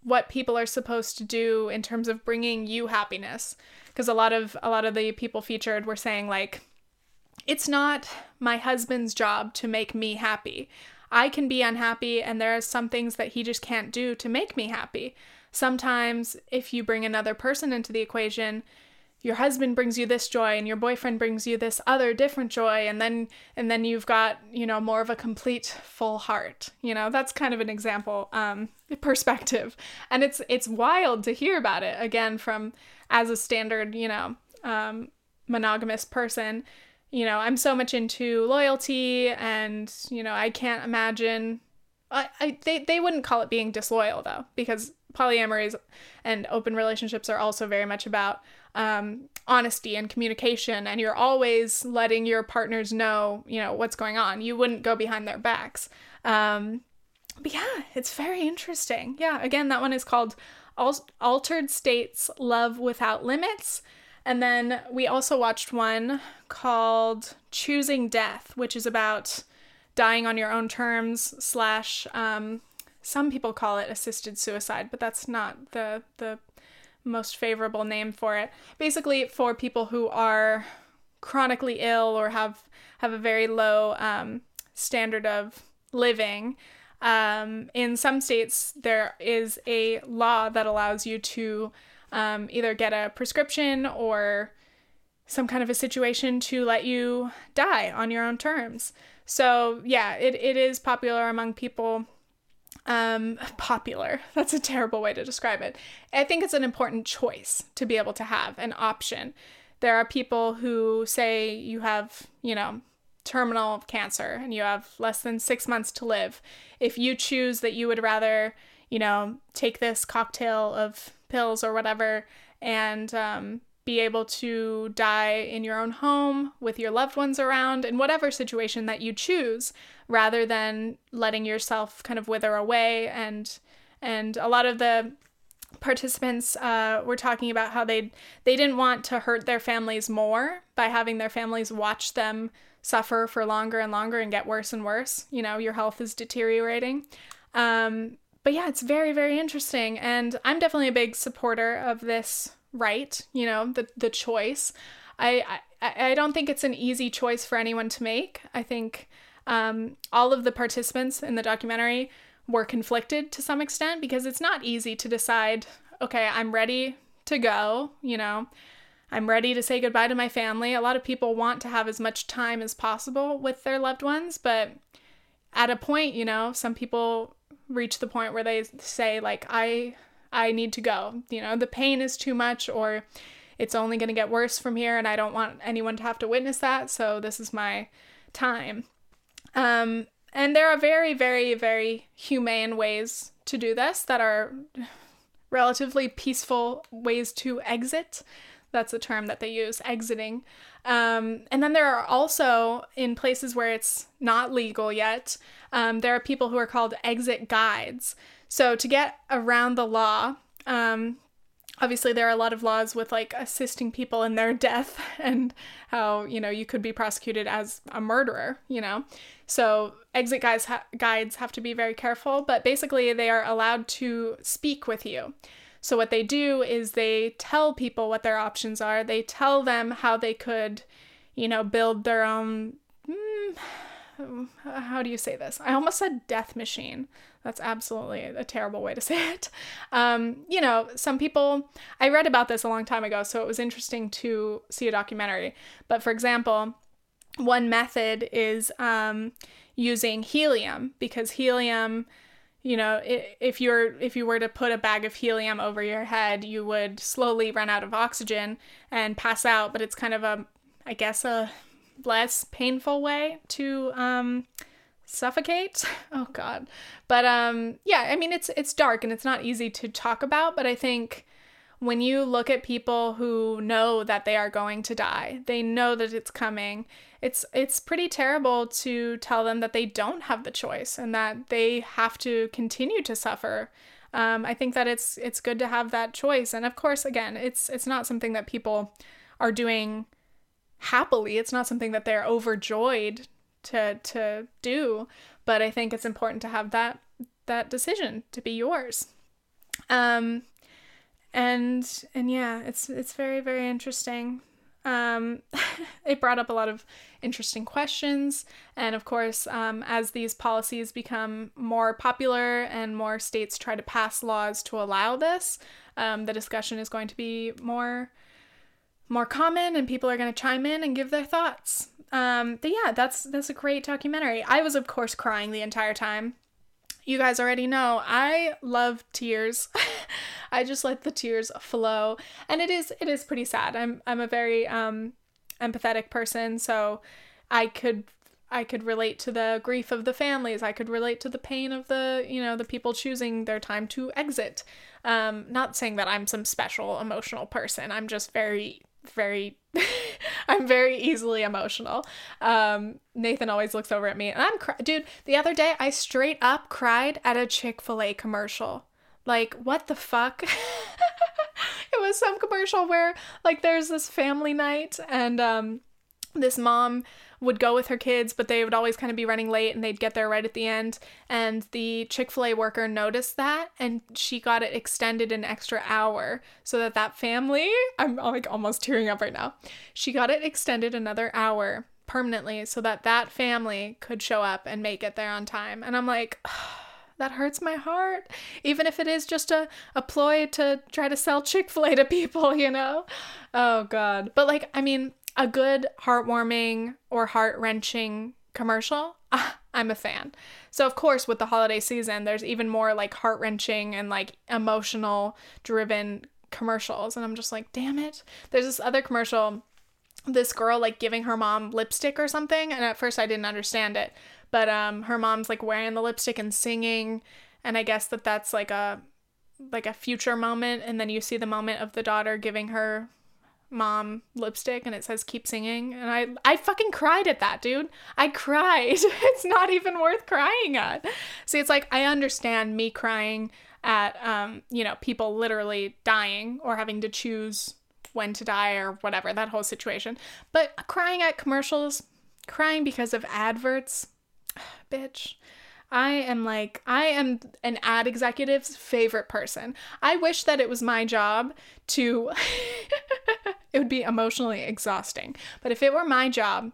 what people are supposed to do in terms of bringing you happiness. Because a lot of a lot of the people featured were saying, like, it's not my husband's job to make me happy. I can be unhappy, and there are some things that he just can't do to make me happy. Sometimes if you bring another person into the equation, your husband brings you this joy and your boyfriend brings you this other different joy. And then, and then you've got, you know, more of a complete full heart, you know, that's kind of an example, um, perspective. And it's, it's wild to hear about it again, from as a standard, you know, um, monogamous person, you know, I'm so much into loyalty and, you know, I can't imagine, I, I they, they wouldn't call it being disloyal though, because polyamories and open relationships are also very much about um, honesty and communication, and you're always letting your partners know, you know, what's going on. You wouldn't go behind their backs. Um, but yeah, it's very interesting. Yeah, again, that one is called Al- Altered States, Love Without Limits. And then we also watched one called Choosing Death, which is about dying on your own terms slash... Um, some people call it assisted suicide, but that's not the the most favorable name for it. Basically, for people who are chronically ill or have have a very low um, standard of living. Um, in some states, there is a law that allows you to um, either get a prescription or some kind of a situation to let you die on your own terms. So yeah, it, it is popular among people. Um, popular. That's a terrible way to describe it. I think it's an important choice to be able to have an option. There are people who say you have, you know, terminal cancer and you have less than six months to live. If you choose that you would rather, you know, take this cocktail of pills or whatever and, um, be able to die in your own home with your loved ones around in whatever situation that you choose, rather than letting yourself kind of wither away. And and a lot of the participants uh, were talking about how they they didn't want to hurt their families more by having their families watch them suffer for longer and longer and get worse and worse. You know, your health is deteriorating. Um, but yeah, it's very, very interesting. And I'm definitely a big supporter of this right, you know, the the choice. I, I, I don't think it's an easy choice for anyone to make. I think um, all of the participants in the documentary were conflicted to some extent, because it's not easy to decide, okay, I'm ready to go, you know, I'm ready to say goodbye to my family. A lot of people want to have as much time as possible with their loved ones, but at a point, you know, some people reach the point where they say, like, I I need to go, you know, the pain is too much, or it's only going to get worse from here, and I don't want anyone to have to witness that, so this is my time. Um, and there are very, very, very humane ways to do this that are relatively peaceful ways to exit. That's the term that they use, exiting. Um, and then there are also, in places where it's not legal yet, um, there are people who are called exit guides. So to get around the law, um, obviously there are a lot of laws with, like, assisting people in their death and how, you know, you could be prosecuted as a murderer, you know. So exit guys ha- guides have to be very careful, but basically they are allowed to speak with you. So what they do is they tell people what their options are. They tell them how they could, you know, build their own, hmm, how do you say this? I almost said death machine. That's absolutely a terrible way to say it. Um, you know, some people, I read about this a long time ago, so it was interesting to see a documentary. But for example, one method is um, using helium, because helium, you know, if you're if you were to put a bag of helium over your head, you would slowly run out of oxygen and pass out. But it's kind of a, I guess, a less painful way to um, suffocate. Oh, God. But um, yeah, I mean, it's it's dark and it's not easy to talk about. But I think when you look at people who know that they are going to die, they know that it's coming, it's it's pretty terrible to tell them that they don't have the choice and that they have to continue to suffer. Um, I think that it's it's good to have that choice. And of course, again, it's it's not something that people are doing happily. It's not something that they're overjoyed to to do. But I think it's important to have that that decision to be yours. Um. And, and yeah, it's, it's very, very interesting. Um, it brought up a lot of interesting questions. And of course, um, as these policies become more popular and more states try to pass laws to allow this, um, the discussion is going to be more, more common, and people are going to chime in and give their thoughts. Um, but yeah, that's, that's a great documentary. I was, of course, crying the entire time. You guys already know I love tears. I just let the tears flow, and it is it is pretty sad. I'm I'm a very um, empathetic person, so I could I could relate to the grief of the families. I could relate to the pain of the you know the people choosing their time to exit. Um, not saying that I'm some special emotional person. I'm just very very I'm very easily emotional. Um, Nathan always looks over at me, and I'm cry- dude. The other day I straight up cried at a Chick-fil-A commercial. Like, what the fuck? It was some commercial where, like, there's this family night, and um, this mom would go with her kids, but they would always kind of be running late, and they'd get there right at the end. And the Chick-fil-A worker noticed that, and she got it extended an extra hour so that that family, I'm like almost tearing up right now. She got it extended another hour permanently so that that family could show up and make it there on time. And I'm like, oh, that hurts my heart, even if it is just a, a ploy to try to sell Chick-fil-A to people, you know? Oh, God. But, like, I mean, a good heartwarming or heart-wrenching commercial, ah, I'm a fan. So, of course, with the holiday season, there's even more, like, heart-wrenching and, like, emotional-driven commercials. And I'm just like, damn it. There's this other commercial, this girl, like, giving her mom lipstick or something, and at first I didn't understand it. But um, her mom's, like, wearing the lipstick and singing, and I guess that that's, like, a like a future moment, and then you see the moment of the daughter giving her mom lipstick, and it says, keep singing, and I, I fucking cried at that, dude. I cried. It's not even worth crying at. See, it's like, I understand me crying at, um, you know, people literally dying or having to choose when to die or whatever, that whole situation, but crying at commercials, Crying because of adverts. Bitch. I am like, I am an ad executive's favorite person. I wish that it was my job to, it would be emotionally exhausting, but if it were my job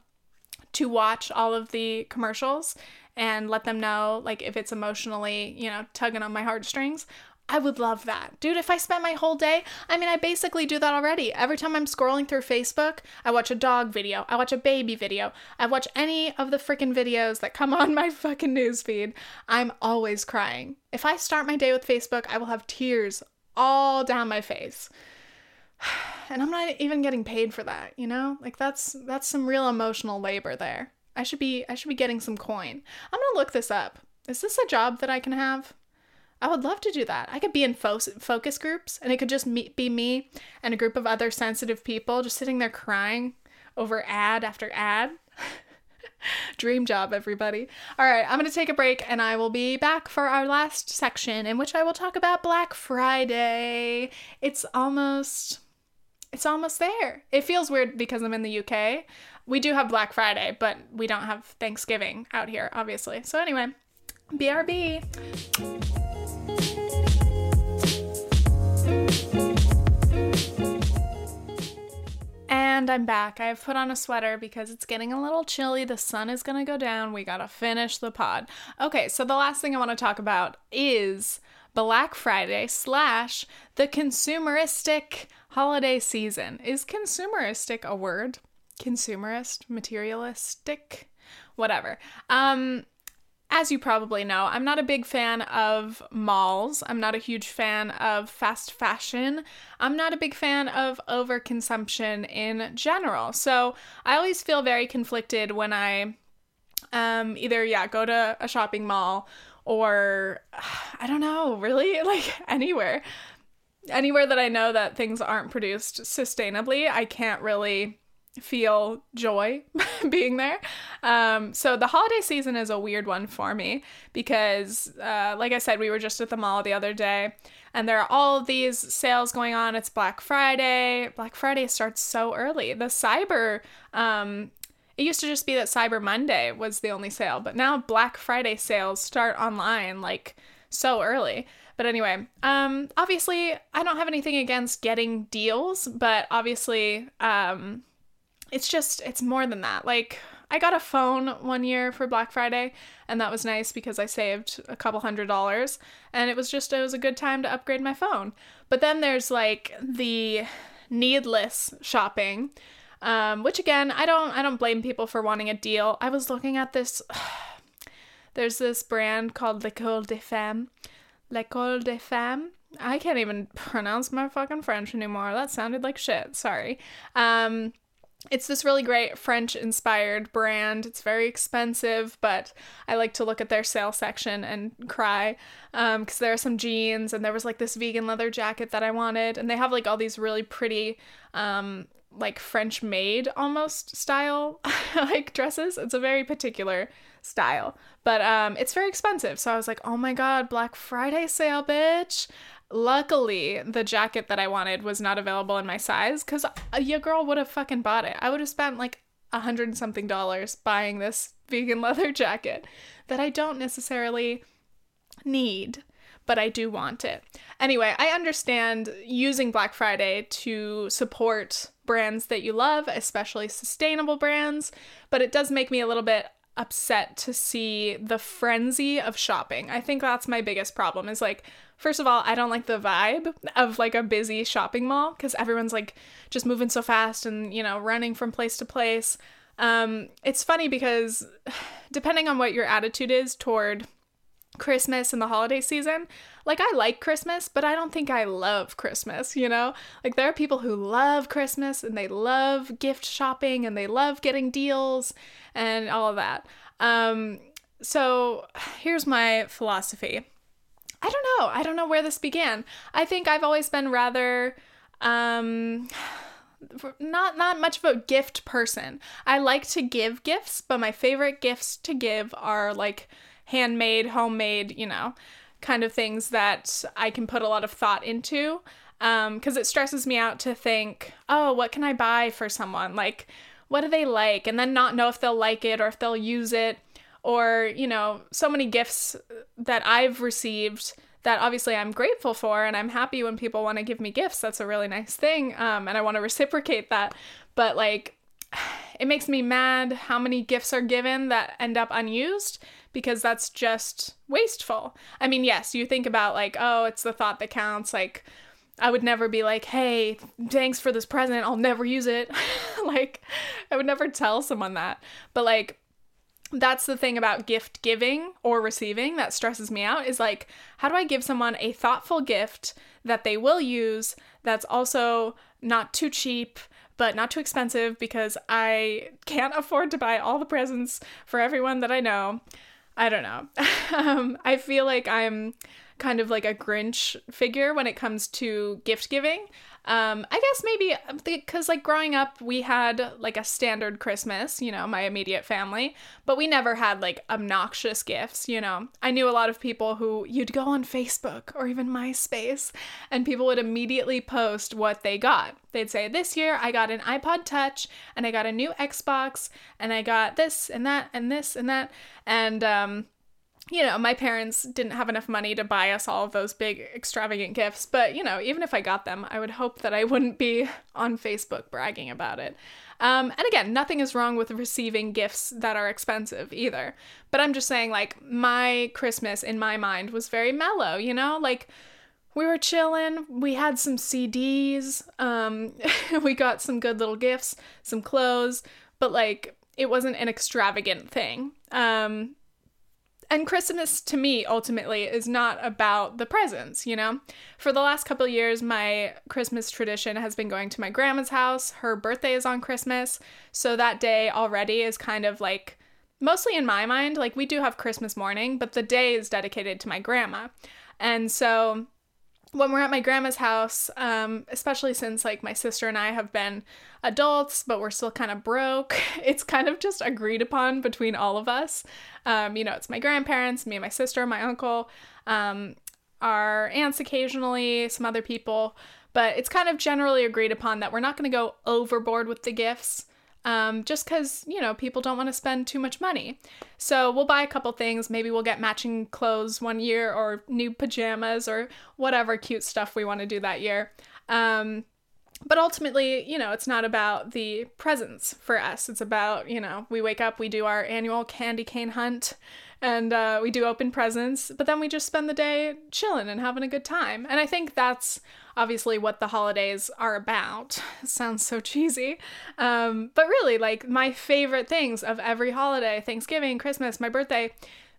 to watch all of the commercials and let them know, like, if it's emotionally, you know, tugging on my heartstrings, I would love that. Dude, if I spent my whole day, I mean, I basically do that already. Every time I'm scrolling through Facebook, I watch a dog video. I watch a baby video. I watch any of the freaking videos that come on my fucking newsfeed. I'm always crying. If I start my day with Facebook, I will have tears all down my face. And I'm not even getting paid for that, you know? Like, that's that's some real emotional labor there. I should be I should be getting some coin. I'm gonna look this up. Is this a job that I can have? I would love to do that. I could be in fo- focus groups, and it could just me- be me and a group of other sensitive people just sitting there crying over ad after ad. Dream job, everybody. All right, I'm going to take a break, and I will be back for our last section, in which I will talk about Black Friday. It's almost... It's almost there. It feels weird because I'm in the U K. We do have Black Friday, but we don't have Thanksgiving out here, obviously. So anyway, B R B. And I'm back. I have put on a sweater because it's getting a little chilly. The sun is going to go down. We got to finish the pod. Okay, so the last thing I want to talk about is Black Friday slash the consumeristic holiday season. Is consumeristic a word? Consumerist? Materialistic? Whatever. Um... As you probably know, I'm not a big fan of malls. I'm not a huge fan of fast fashion. I'm not a big fan of overconsumption in general. So I always feel very conflicted when I um, either, yeah, go to a shopping mall or, I don't know, really, like anywhere. Anywhere that I know that things aren't produced sustainably, I can't really feel joy being there. Um, so the holiday season is a weird one for me because, uh, like I said, we were just at the mall the other day and there are all of these sales going on. It's Black Friday. Black Friday starts so early. The cyber, um, it used to just be that Cyber Monday was the only sale, but now Black Friday sales start online like so early. But anyway, um, obviously I don't have anything against getting deals, but obviously, um, It's just, it's more than that. Like, I got a phone one year for Black Friday, and that was nice because I saved a couple hundred dollars, and it was just, it was a good time to upgrade my phone. But then there's, like, the needless shopping, um, which, again, I don't, I don't blame people for wanting a deal. I was looking at this, there's this brand called L'Ecole des Femmes. L'Ecole des Femmes. I can't even pronounce my fucking French anymore. That sounded like shit. Sorry. Um... It's this really great French-inspired brand. It's very expensive, but I like to look at their sale section and cry um, because there are some jeans, and there was, like, this vegan leather jacket that I wanted, and they have, like, all these really pretty, um, like, French-made almost style, like, dresses. It's a very particular style, but um, it's very expensive, so I was like, oh my god, Black Friday sale, bitch! Luckily, the jacket that I wanted was not available in my size because your girl would have fucking bought it. I would have spent like a hundred and something dollars buying this vegan leather jacket that I don't necessarily need, but I do want it. Anyway, I understand using Black Friday to support brands that you love, especially sustainable brands, but it does make me a little bit upset to see the frenzy of shopping. I think that's my biggest problem is like, first of all, I don't like the vibe of like a busy shopping mall because everyone's like just moving so fast and, you know, running from place to place. Um, it's funny because depending on what your attitude is toward Christmas and the holiday season, like I like Christmas, but I don't think I love Christmas, you know? Like there are people who love Christmas and they love gift shopping and they love getting deals and all of that. Um, so here's my philosophy. I don't know. I don't know where this began. I think I've always been rather, um, not, not much of a gift person. I like to give gifts, but my favorite gifts to give are like handmade, homemade, you know, kind of things that I can put a lot of thought into. Um, because it stresses me out to think, oh, what can I buy for someone? Like, what do they like, and then not know if they'll like it or if they'll use it. Or, you know, so many gifts that I've received that obviously I'm grateful for, and I'm happy when people want to give me gifts. That's a really nice thing, um, and I want to reciprocate that. But, like, it makes me mad how many gifts are given that end up unused, because that's just wasteful. I mean, yes, you think about, like, oh, it's the thought that counts. Like, I would never be like, hey, thanks for this present, I'll never use it. Like, I would never tell someone that. But, like, that's the thing about gift giving or receiving that stresses me out, is like, how do I give someone a thoughtful gift that they will use, that's also not too cheap but not too expensive, because I can't afford to buy all the presents for everyone that I know. I don't know. um, I feel like I'm kind of like a Grinch figure when it comes to gift giving. Um, I guess maybe because, like, growing up, we had like a standard Christmas, you know, my immediate family, but we never had like obnoxious gifts, you know. I knew a lot of people who, you'd go on Facebook or even MySpace, and people would immediately post what they got. They'd say, this year I got an iPod Touch, and I got a new Xbox, and I got this and that and this and that. And, um, you know, my parents didn't have enough money to buy us all of those big extravagant gifts, but, you know, even if I got them, I would hope that I wouldn't be on Facebook bragging about it. Um, and again, nothing is wrong with receiving gifts that are expensive either, but I'm just saying, like, my Christmas in my mind was very mellow, you know, like, we were chilling, we had some C Ds, um, we got some good little gifts, some clothes, but, like, it wasn't an extravagant thing. Um... And Christmas, to me, ultimately, is not about the presents, you know? For the last couple of years, my Christmas tradition has been going to my grandma's house. Her birthday is on Christmas, so that day already is kind of, like, mostly in my mind. Like, we do have Christmas morning, but the day is dedicated to my grandma. And so when we're at my grandma's house, um, especially since, like, my sister and I have been adults, but we're still kind of broke, it's kind of just agreed upon between all of us. Um, you know, it's my grandparents, me and my sister, my uncle, um, our aunts occasionally, some other people, but it's kind of generally agreed upon that we're not going to go overboard with the gifts. Um, just because, you know, people don't want to spend too much money. So we'll buy a couple things. Maybe we'll get matching clothes one year, or new pajamas, or whatever cute stuff we want to do that year. Um, but ultimately, you know, it's not about the presents for us. It's about, you know, we wake up, we do our annual candy cane hunt, and uh, we do open presents, but then we just spend the day chilling and having a good time. And I think that's obviously what the holidays are about. Sounds so cheesy. Um, but really, like, my favorite things of every holiday, Thanksgiving, Christmas, my birthday,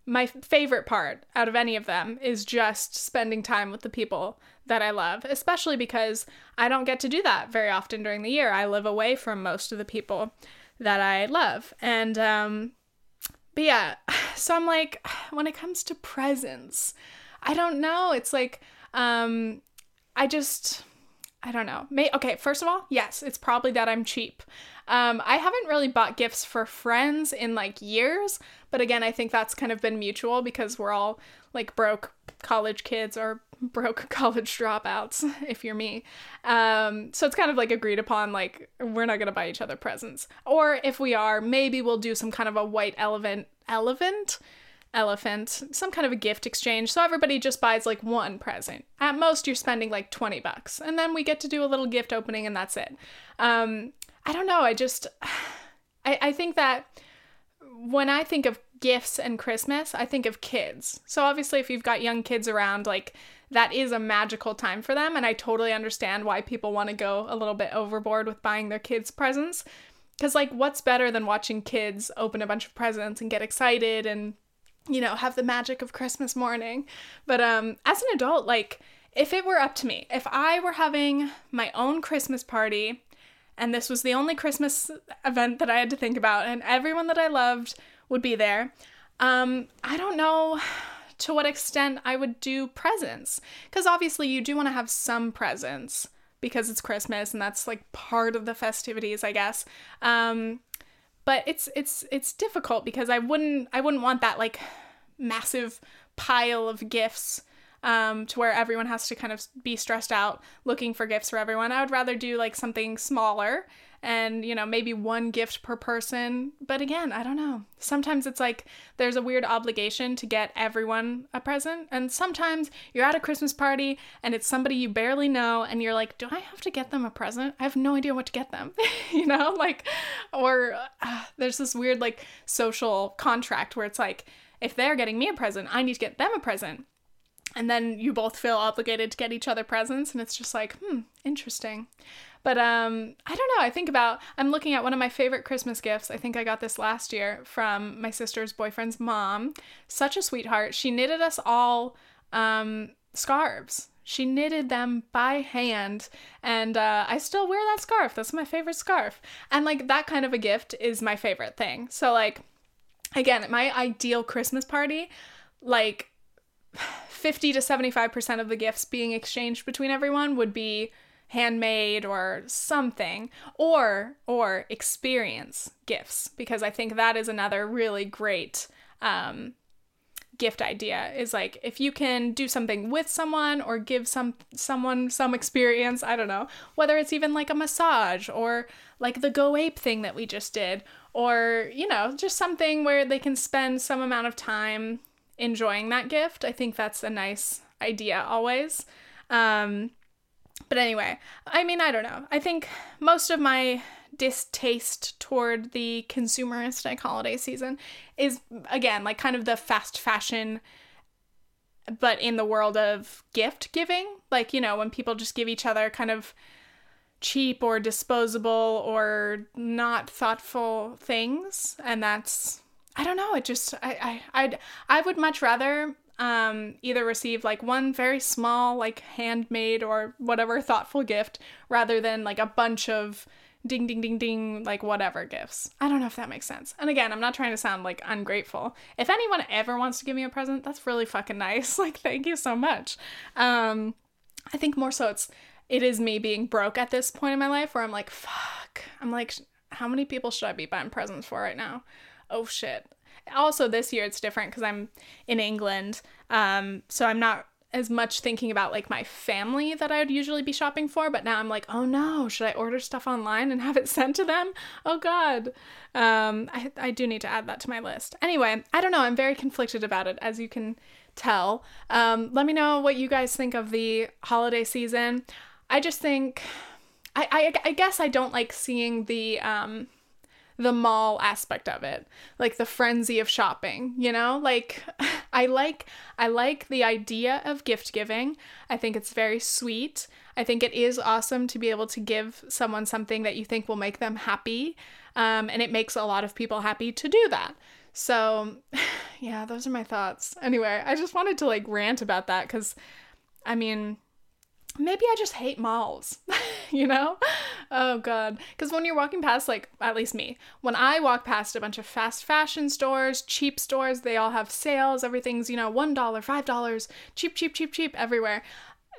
my favorite part out of any of them is just spending time with the people that I love, especially because I don't get to do that very often during the year. I live away from most of the people that I love. And, um, but yeah, so I'm like, when it comes to presents, I don't know. It's like, um, I just, I don't know. May- okay, first of all, yes, it's probably that I'm cheap. Um, I haven't really bought gifts for friends in, like, years, but again, I think that's kind of been mutual because we're all, like, broke college kids or broke college dropouts, if you're me. Um, so it's kind of, like, agreed upon, like, we're not gonna buy each other presents. Or if we are, maybe we'll do some kind of a white elephant, elephant? Elephant, some kind of a gift exchange. So everybody just buys, like, one present. At most, you're spending, like, twenty bucks. And then we get to do a little gift opening, and that's it. Um, I don't know, I just, I, I think that when I think of gifts and Christmas, I think of kids. So obviously, if you've got young kids around, like, that is a magical time for them, and I totally understand why people want to go a little bit overboard with buying their kids presents, because, like, what's better than watching kids open a bunch of presents and get excited and, you know, have the magic of Christmas morning? But um, as an adult, like, if it were up to me, if I were having my own Christmas party, and this was the only Christmas event that I had to think about, and everyone that I loved would be there, um, I don't know to what extent I would do presents, because obviously you do want to have some presents, because it's Christmas, and that's, like, part of the festivities, I guess. Um, but it's it's it's difficult, because I wouldn't I wouldn't want that, like, massive pile of gifts um, to where everyone has to kind of be stressed out looking for gifts for everyone. I would rather do, like, something smaller and, you know, maybe one gift per person. But again, I don't know. Sometimes it's like there's a weird obligation to get everyone a present. And sometimes you're at a Christmas party and it's somebody you barely know and you're like, do I have to get them a present? I have no idea what to get them, you know, like, or uh, there's this weird like social contract where it's like, if they're getting me a present, I need to get them a present. And then you both feel obligated to get each other presents. And it's just like, hmm, interesting. But um, I don't know. I think about, I'm looking at one of my favorite Christmas gifts. I think I got this last year from my sister's boyfriend's mom. Such a sweetheart. She knitted us all um, scarves. She knitted them by hand, and uh, I still wear that scarf. That's my favorite scarf. And like that kind of a gift is my favorite thing. So like, again, at my ideal Christmas party, like fifty to seventy-five percent of the gifts being exchanged between everyone would be handmade or something, or or experience gifts, because I think that is another really great um, gift idea, is like if you can do something with someone or give some someone some experience, I don't know, whether it's even like a massage or like the Go Ape thing that we just did, or, you know, just something where they can spend some amount of time enjoying that gift. I think that's a nice idea always. Um, But anyway, I mean, I don't know. I think most of my distaste toward the consumeristic holiday season is, again, like kind of the fast fashion, but in the world of gift giving. Like, you know, when people just give each other kind of cheap or disposable or not thoughtful things. And that's, I don't know, it just, I, I, I'd, I would much rather Um, either receive like one very small, like handmade or whatever thoughtful gift, rather than like a bunch of ding, ding, ding, ding, like whatever gifts. I don't know if that makes sense. And again, I'm not trying to sound like ungrateful. If anyone ever wants to give me a present, that's really fucking nice. Like, thank you so much. Um, I think more so it's, it is me being broke at this point in my life where I'm like, fuck, I'm like, how many people should I be buying presents for right now? Oh shit. Also, this year it's different because I'm in England, um, so I'm not as much thinking about, like, my family that I would usually be shopping for, but now I'm like, oh no, should I order stuff online and have it sent to them? Oh god. Um, I, I do need to add that to my list. Anyway, I don't know, I'm very conflicted about it, as you can tell. Um, let me know what you guys think of the holiday season. I just think, I, I, I guess I don't like seeing the, um, the mall aspect of it, like the frenzy of shopping, you know, like I like, I like the idea of gift giving. I think it's very sweet. I think it is awesome to be able to give someone something that you think will make them happy. Um, and it makes a lot of people happy to do that. So yeah, those are my thoughts. Anyway, I just wanted to like rant about that. 'Cause I mean, maybe I just hate malls, you know? Oh, God. Because when you're walking past, like, at least me, when I walk past a bunch of fast fashion stores, cheap stores, they all have sales, everything's, you know, one dollar, five dollars, cheap, cheap, cheap, cheap, everywhere.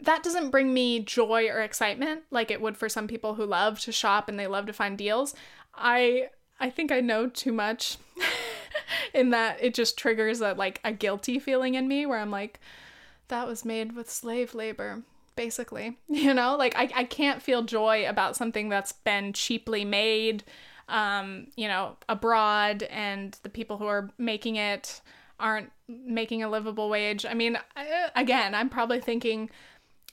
That doesn't bring me joy or excitement like it would for some people who love to shop and they love to find deals. I I think I know too much in that it just triggers a, like, a guilty feeling in me where I'm like, that was made with slave labor. Basically, you know, like I, I can't feel joy about something that's been cheaply made, um, you know, abroad, and the people who are making it aren't making a livable wage. I mean, I, again, I'm probably thinking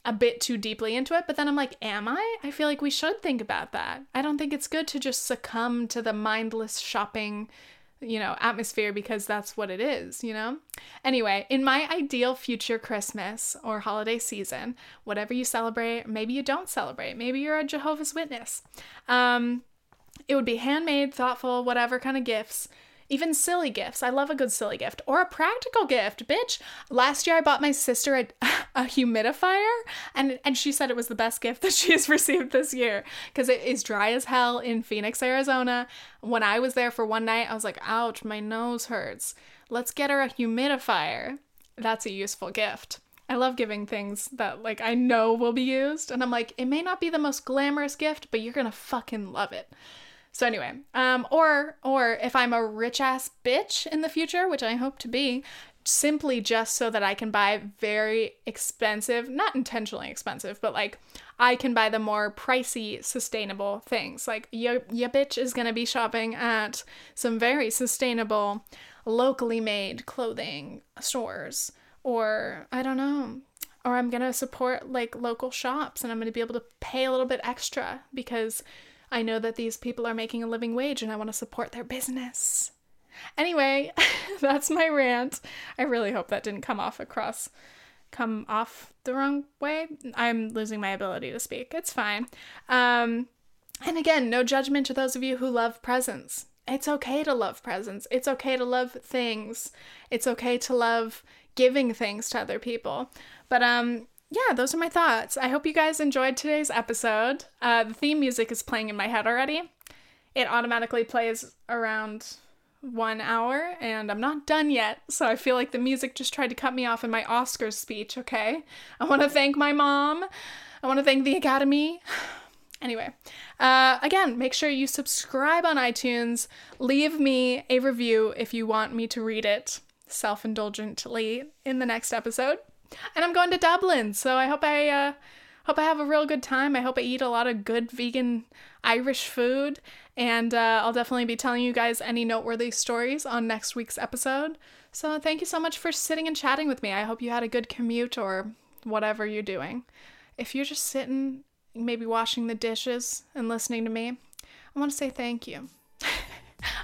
a bit too deeply into it, but then I'm like, am I? I feel like we should think about that. I don't think it's good to just succumb to the mindless shopping, you know, atmosphere, because that's what it is, you know? Anyway, in my ideal future Christmas or holiday season, whatever you celebrate, maybe you don't celebrate, maybe you're a Jehovah's Witness, um, it would be handmade, thoughtful, whatever kind of gifts, even silly gifts. I love a good silly gift or a practical gift, bitch. Last year I bought my sister a, a humidifier and, and she said it was the best gift that she has received this year because it is dry as hell in Phoenix, Arizona. When I was there for one night, I was like, ouch, my nose hurts. Let's get her a humidifier. That's a useful gift. I love giving things that, like, I know will be used. And I'm like, it may not be the most glamorous gift, but you're gonna fucking love it. So anyway, um, or, or if I'm a rich ass bitch in the future, which I hope to be, simply just so that I can buy very expensive, not intentionally expensive, but like I can buy the more pricey, sustainable things. Like your, your bitch is going to be shopping at some very sustainable, locally made clothing stores, or I don't know, or I'm going to support like local shops, and I'm going to be able to pay a little bit extra because I know that these people are making a living wage and I want to support their business. Anyway, that's my rant. I really hope that didn't come off across, come off the wrong way. I'm losing my ability to speak. It's fine. Um, and again, no judgment to those of you who love presents. It's okay to love presents. It's okay to love things. It's okay to love giving things to other people. But, um... yeah, those are my thoughts. I hope you guys enjoyed today's episode. Uh, the theme music is playing in my head already. It automatically plays around one hour, and I'm not done yet, so I feel like the music just tried to cut me off in my Oscars speech, okay? I want to thank my mom. I want to thank the Academy. Anyway, uh, again, make sure you subscribe on iTunes. Leave me a review if you want me to read it self-indulgently in the next episode. And I'm going to Dublin, so I hope I uh, hope I have a real good time. I hope I eat a lot of good vegan Irish food, and uh, I'll definitely be telling you guys any noteworthy stories on next week's episode. So thank you so much for sitting and chatting with me. I hope you had a good commute or whatever you're doing. If you're just sitting, maybe washing the dishes and listening to me, I want to say thank you.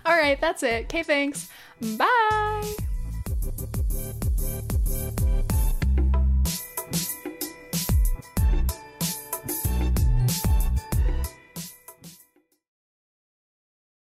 All right, that's it. Okay, thanks. Bye!